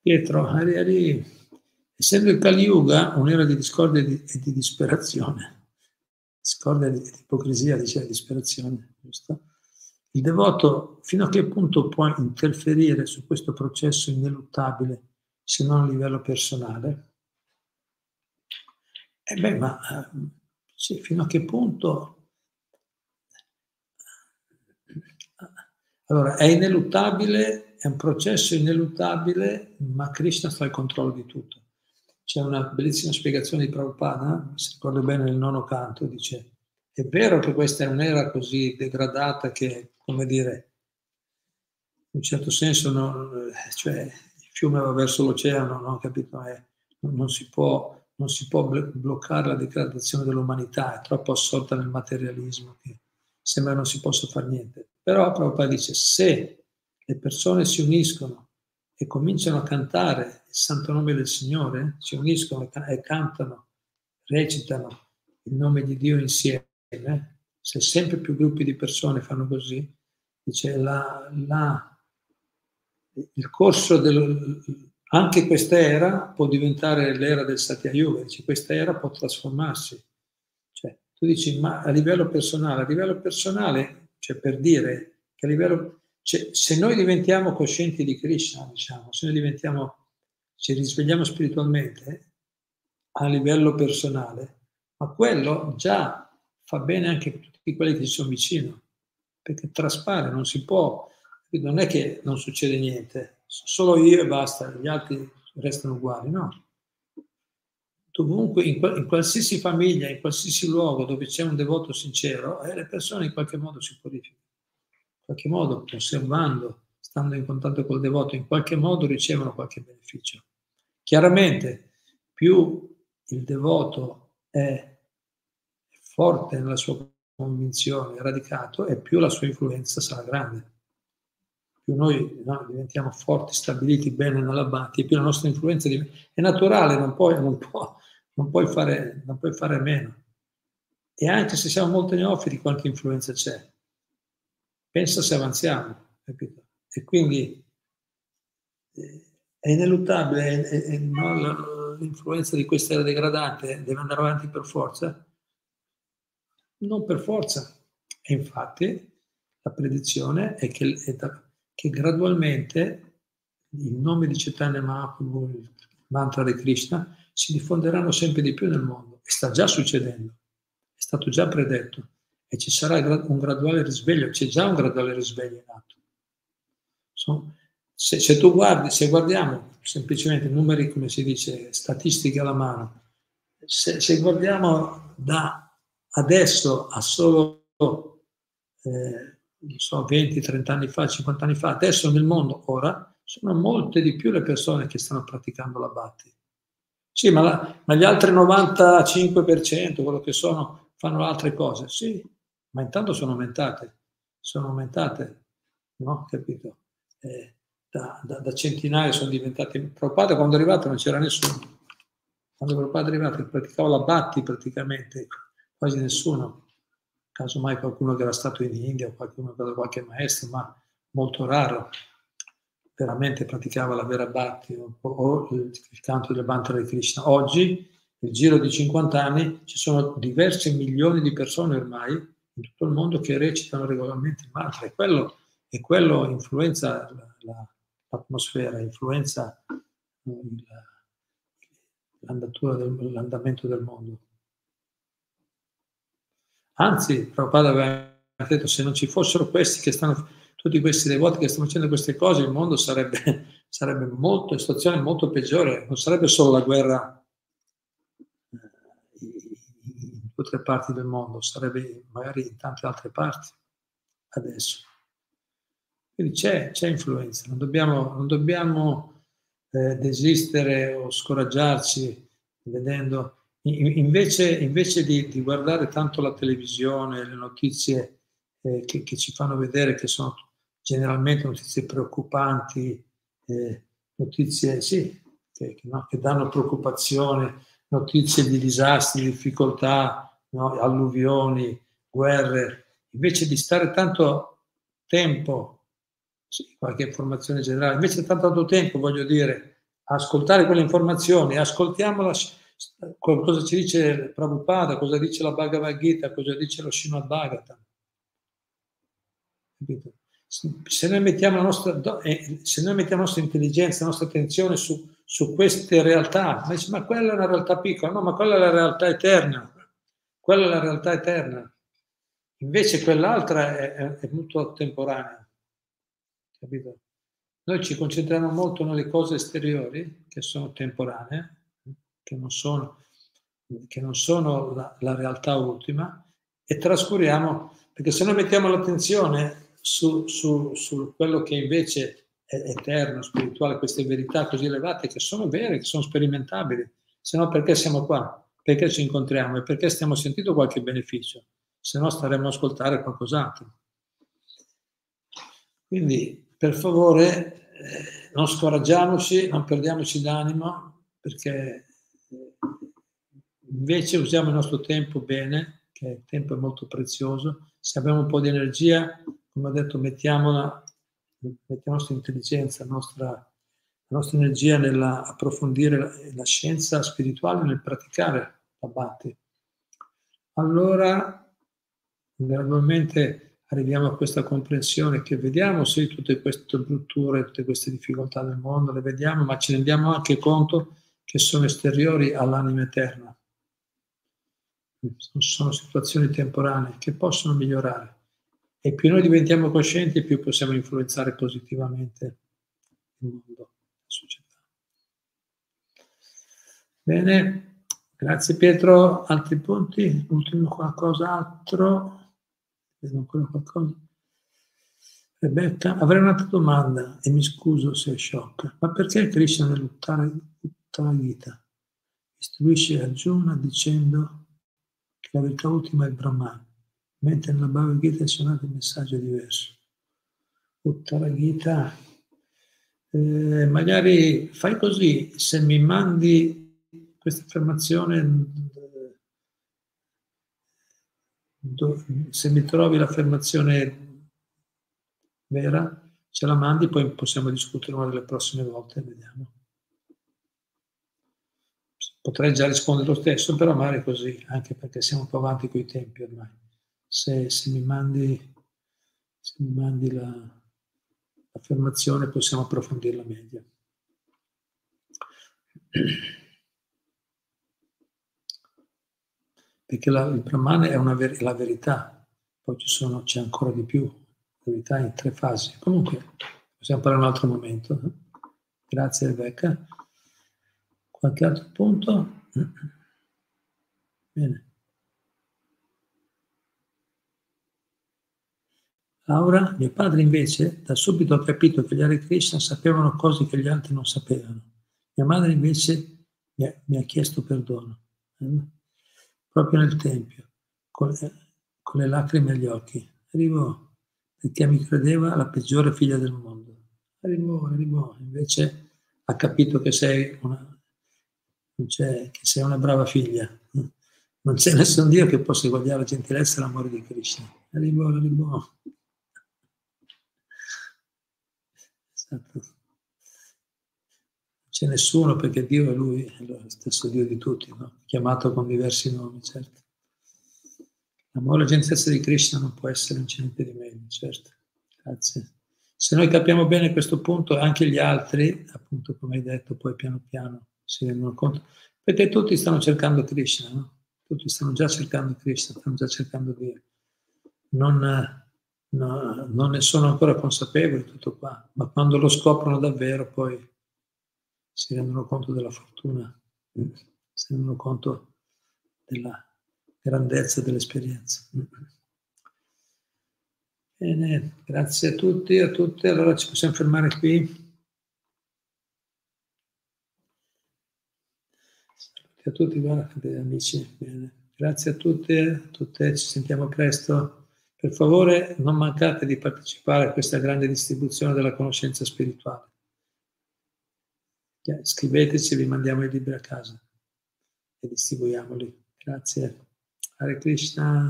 Pietro, Hari Hari, essendo il Kali Yuga un'era di discordia e di disperazione, discordia e di ipocrisia, dice disperazione, giusto? Il devoto fino a che punto può interferire su questo processo ineluttabile se non a livello personale? Sì, fino a che punto? Allora, è ineluttabile, è un processo ineluttabile, ma Krishna sta al controllo di tutto. C'è una bellissima spiegazione di Prabhupada, se ricordo bene nel 9° canto, dice: è vero che questa è un'era così degradata che, come dire, in un certo senso, cioè, il fiume va verso l'oceano, no? Capito? Non si può bloccare la degradazione dell'umanità, è troppo assorta nel materialismo che sembra non si possa fare niente. Però Prabhupada dice, se le persone si uniscono e cominciano a cantare il santo nome del Signore, si uniscono e cantano, recitano il nome di Dio insieme, se sempre più gruppi di persone fanno così, dice il corso anche questa era può diventare l'era del Satya Yuga, dice, questa era può trasformarsi. Cioè, tu dici, ma a livello personale, cioè per dire che se noi diventiamo coscienti di Krishna, diciamo, se noi ci risvegliamo spiritualmente a livello personale, ma quello già fa bene anche a tutti quelli che ci sono vicino, perché traspare, non si può, non è che non succede niente. Solo io e basta, gli altri restano uguali, no? Dovunque, in qualsiasi famiglia, in qualsiasi luogo dove c'è un devoto sincero, le persone in qualche modo si purificano, in qualche modo, osservando, stando in contatto col devoto, in qualche modo ricevono qualche beneficio. Chiaramente, più il devoto è forte nella sua convinzione, radicato, e più la sua influenza sarà grande. Più noi diventiamo forti, stabiliti bene nella bhatti, più la nostra influenza è naturale, non puoi fare a meno. E anche se siamo molto neofiti, quanta influenza c'è? Pensa se avanziamo, capito? E quindi è ineluttabile, l'influenza di questa era degradante deve andare avanti per forza? Non per forza. E infatti la predizione è che gradualmente il nome di Caitanya Mahaprabhu, il mantra di Krishna, si diffonderanno sempre di più nel mondo. E sta già succedendo, è stato già predetto. E ci sarà un graduale risveglio, c'è già un graduale risveglio in atto. Insomma, se guardiamo semplicemente numeri, come si dice, statistiche alla mano, se guardiamo da adesso a solo... non so, 20, 30 anni fa, 50 anni fa, adesso nel mondo, ora, sono molte di più le persone che stanno praticando la bhatti. Sì, ma gli altri 95%, quello che sono, fanno altre cose. Sì, ma intanto sono aumentate, no? Capito? Da centinaia sono diventate... Prabhupada quando è arrivato non c'era nessuno. Quando Prabhupada è arrivato praticava la bhatti praticamente, quasi nessuno. Casomai qualcuno che era stato in India, qualcuno da qualche maestro, ma molto raro, veramente praticava la vera bhakti o il canto del mantra di Krishna. Oggi, nel giro di 50 anni, ci sono diversi milioni di persone ormai in tutto il mondo che recitano regolarmente il mantra, e quello influenza l'atmosfera, influenza l'andamento del mondo. Anzi, Prabhupada aveva detto, se non ci fossero questi che stanno, tutti questi devoti che stanno facendo queste cose, il mondo sarebbe molto, in situazione molto peggiore, non sarebbe solo la guerra in tutte le parti del mondo, sarebbe magari in tante altre parti adesso. Quindi c'è influenza, non dobbiamo desistere o scoraggiarci vedendo. Invece di guardare tanto la televisione, le notizie che ci fanno vedere, che sono generalmente notizie preoccupanti, notizie sì, che danno preoccupazione, notizie di disastri, difficoltà, no? Alluvioni, guerre, invece di stare tanto tempo, sì, qualche informazione generale, invece di tanto tempo, voglio dire, ascoltare quelle informazioni, ascoltiamola, cosa ci dice Prabhupada, cosa dice la Bhagavad Gita, cosa dice lo Srimad Bhagavatam. Capito? Se noi mettiamo la nostra intelligenza, la nostra attenzione su queste realtà, ma quella è una realtà piccola, no, ma quella è la realtà eterna, quella è la realtà eterna. Invece quell'altra è molto temporanea, capito? Noi ci concentriamo molto nelle cose esteriori, che sono temporanee, che non sono la realtà ultima, e trascuriamo, perché se noi mettiamo l'attenzione su quello che invece è eterno, spirituale, queste verità così elevate che sono vere, che sono sperimentabili, se no perché siamo qua, perché ci incontriamo e perché stiamo sentendo qualche beneficio, se no staremo ad ascoltare qualcos'altro. Quindi per favore non scoraggiamoci, non perdiamoci d'animo, perché invece usiamo il nostro tempo bene, che il tempo è molto prezioso. Se abbiamo un po' di energia, come ho detto, mettiamo la nostra intelligenza, la nostra energia nell'approfondire la scienza spirituale, nel praticare la bhatti. Allora, gradualmente arriviamo a questa comprensione che vediamo, sì, tutte queste brutture, tutte queste difficoltà del mondo, le vediamo, ma ci rendiamo anche conto che sono esteriori all'anima eterna. Sono situazioni temporanee che possono migliorare. E più noi diventiamo coscienti, più possiamo influenzare positivamente il mondo, la società. Bene, grazie Pietro. Altri punti? Ultimo qualcos'altro? Vedo ancora qualcosa. Rebecca, avrei un'altra domanda e mi scuso se è sciocca. Ma perché Krishna nell'Uttara Gita istruisce Arjuna dicendo che la verità ultima è il Brahman, mentre nella Bhagavad Gita è suonato un messaggio diverso? Uttara Gita, magari fai così, se mi mandi questa affermazione, se mi trovi l'affermazione vera, ce la mandi, poi possiamo discutere una delle prossime volte, vediamo. Potrei già rispondere lo stesso, però magari così, anche perché siamo un po' avanti coi tempi ormai. Se mi mandi l'affermazione possiamo approfondirla meglio. Perché il Brahman è la verità, poi c'è ancora di più, la verità in 3 fasi. Comunque, possiamo parlare un altro momento. Grazie Rebecca. Qualche altro punto? Bene. Laura, mio padre invece da subito ha capito che gli Hare Krishna sapevano cose che gli altri non sapevano. Mia madre invece mi ha chiesto perdono, proprio nel tempio, con le lacrime agli occhi. Arrivò, perché mi credeva la peggiore figlia del mondo. Arrivò, invece ha capito che sei una brava figlia. Non c'è nessun Dio che possa eguagliare la gentilezza e l'amore di Krishna. Arrivò. Esatto. C'è nessuno, perché Dio è Lui, è lo stesso Dio di tutti, no? Chiamato con diversi nomi, certo. L'amore e la gentilezza di Krishna non può essere niente di meglio, certo. Grazie. Se noi capiamo bene questo punto, anche gli altri, appunto come hai detto, poi piano piano si rendono conto, perché tutti stanno cercando Krishna, no? Tutti stanno già cercando Krishna, stanno già cercando Dio. Non ne sono ancora consapevoli, tutto qua, ma quando lo scoprono davvero poi si rendono conto della fortuna, si rendono conto della grandezza dell'esperienza. Bene, grazie a tutti e a tutte. Allora ci possiamo fermare qui. Saluti a tutti, guarda, amici. Bene. Grazie a tutti e a tutte, ci sentiamo presto. Per favore non mancate di partecipare a questa grande distribuzione della conoscenza spirituale. Scriveteci, vi mandiamo i libri a casa e distribuiamoli. Grazie. Hare Krishna.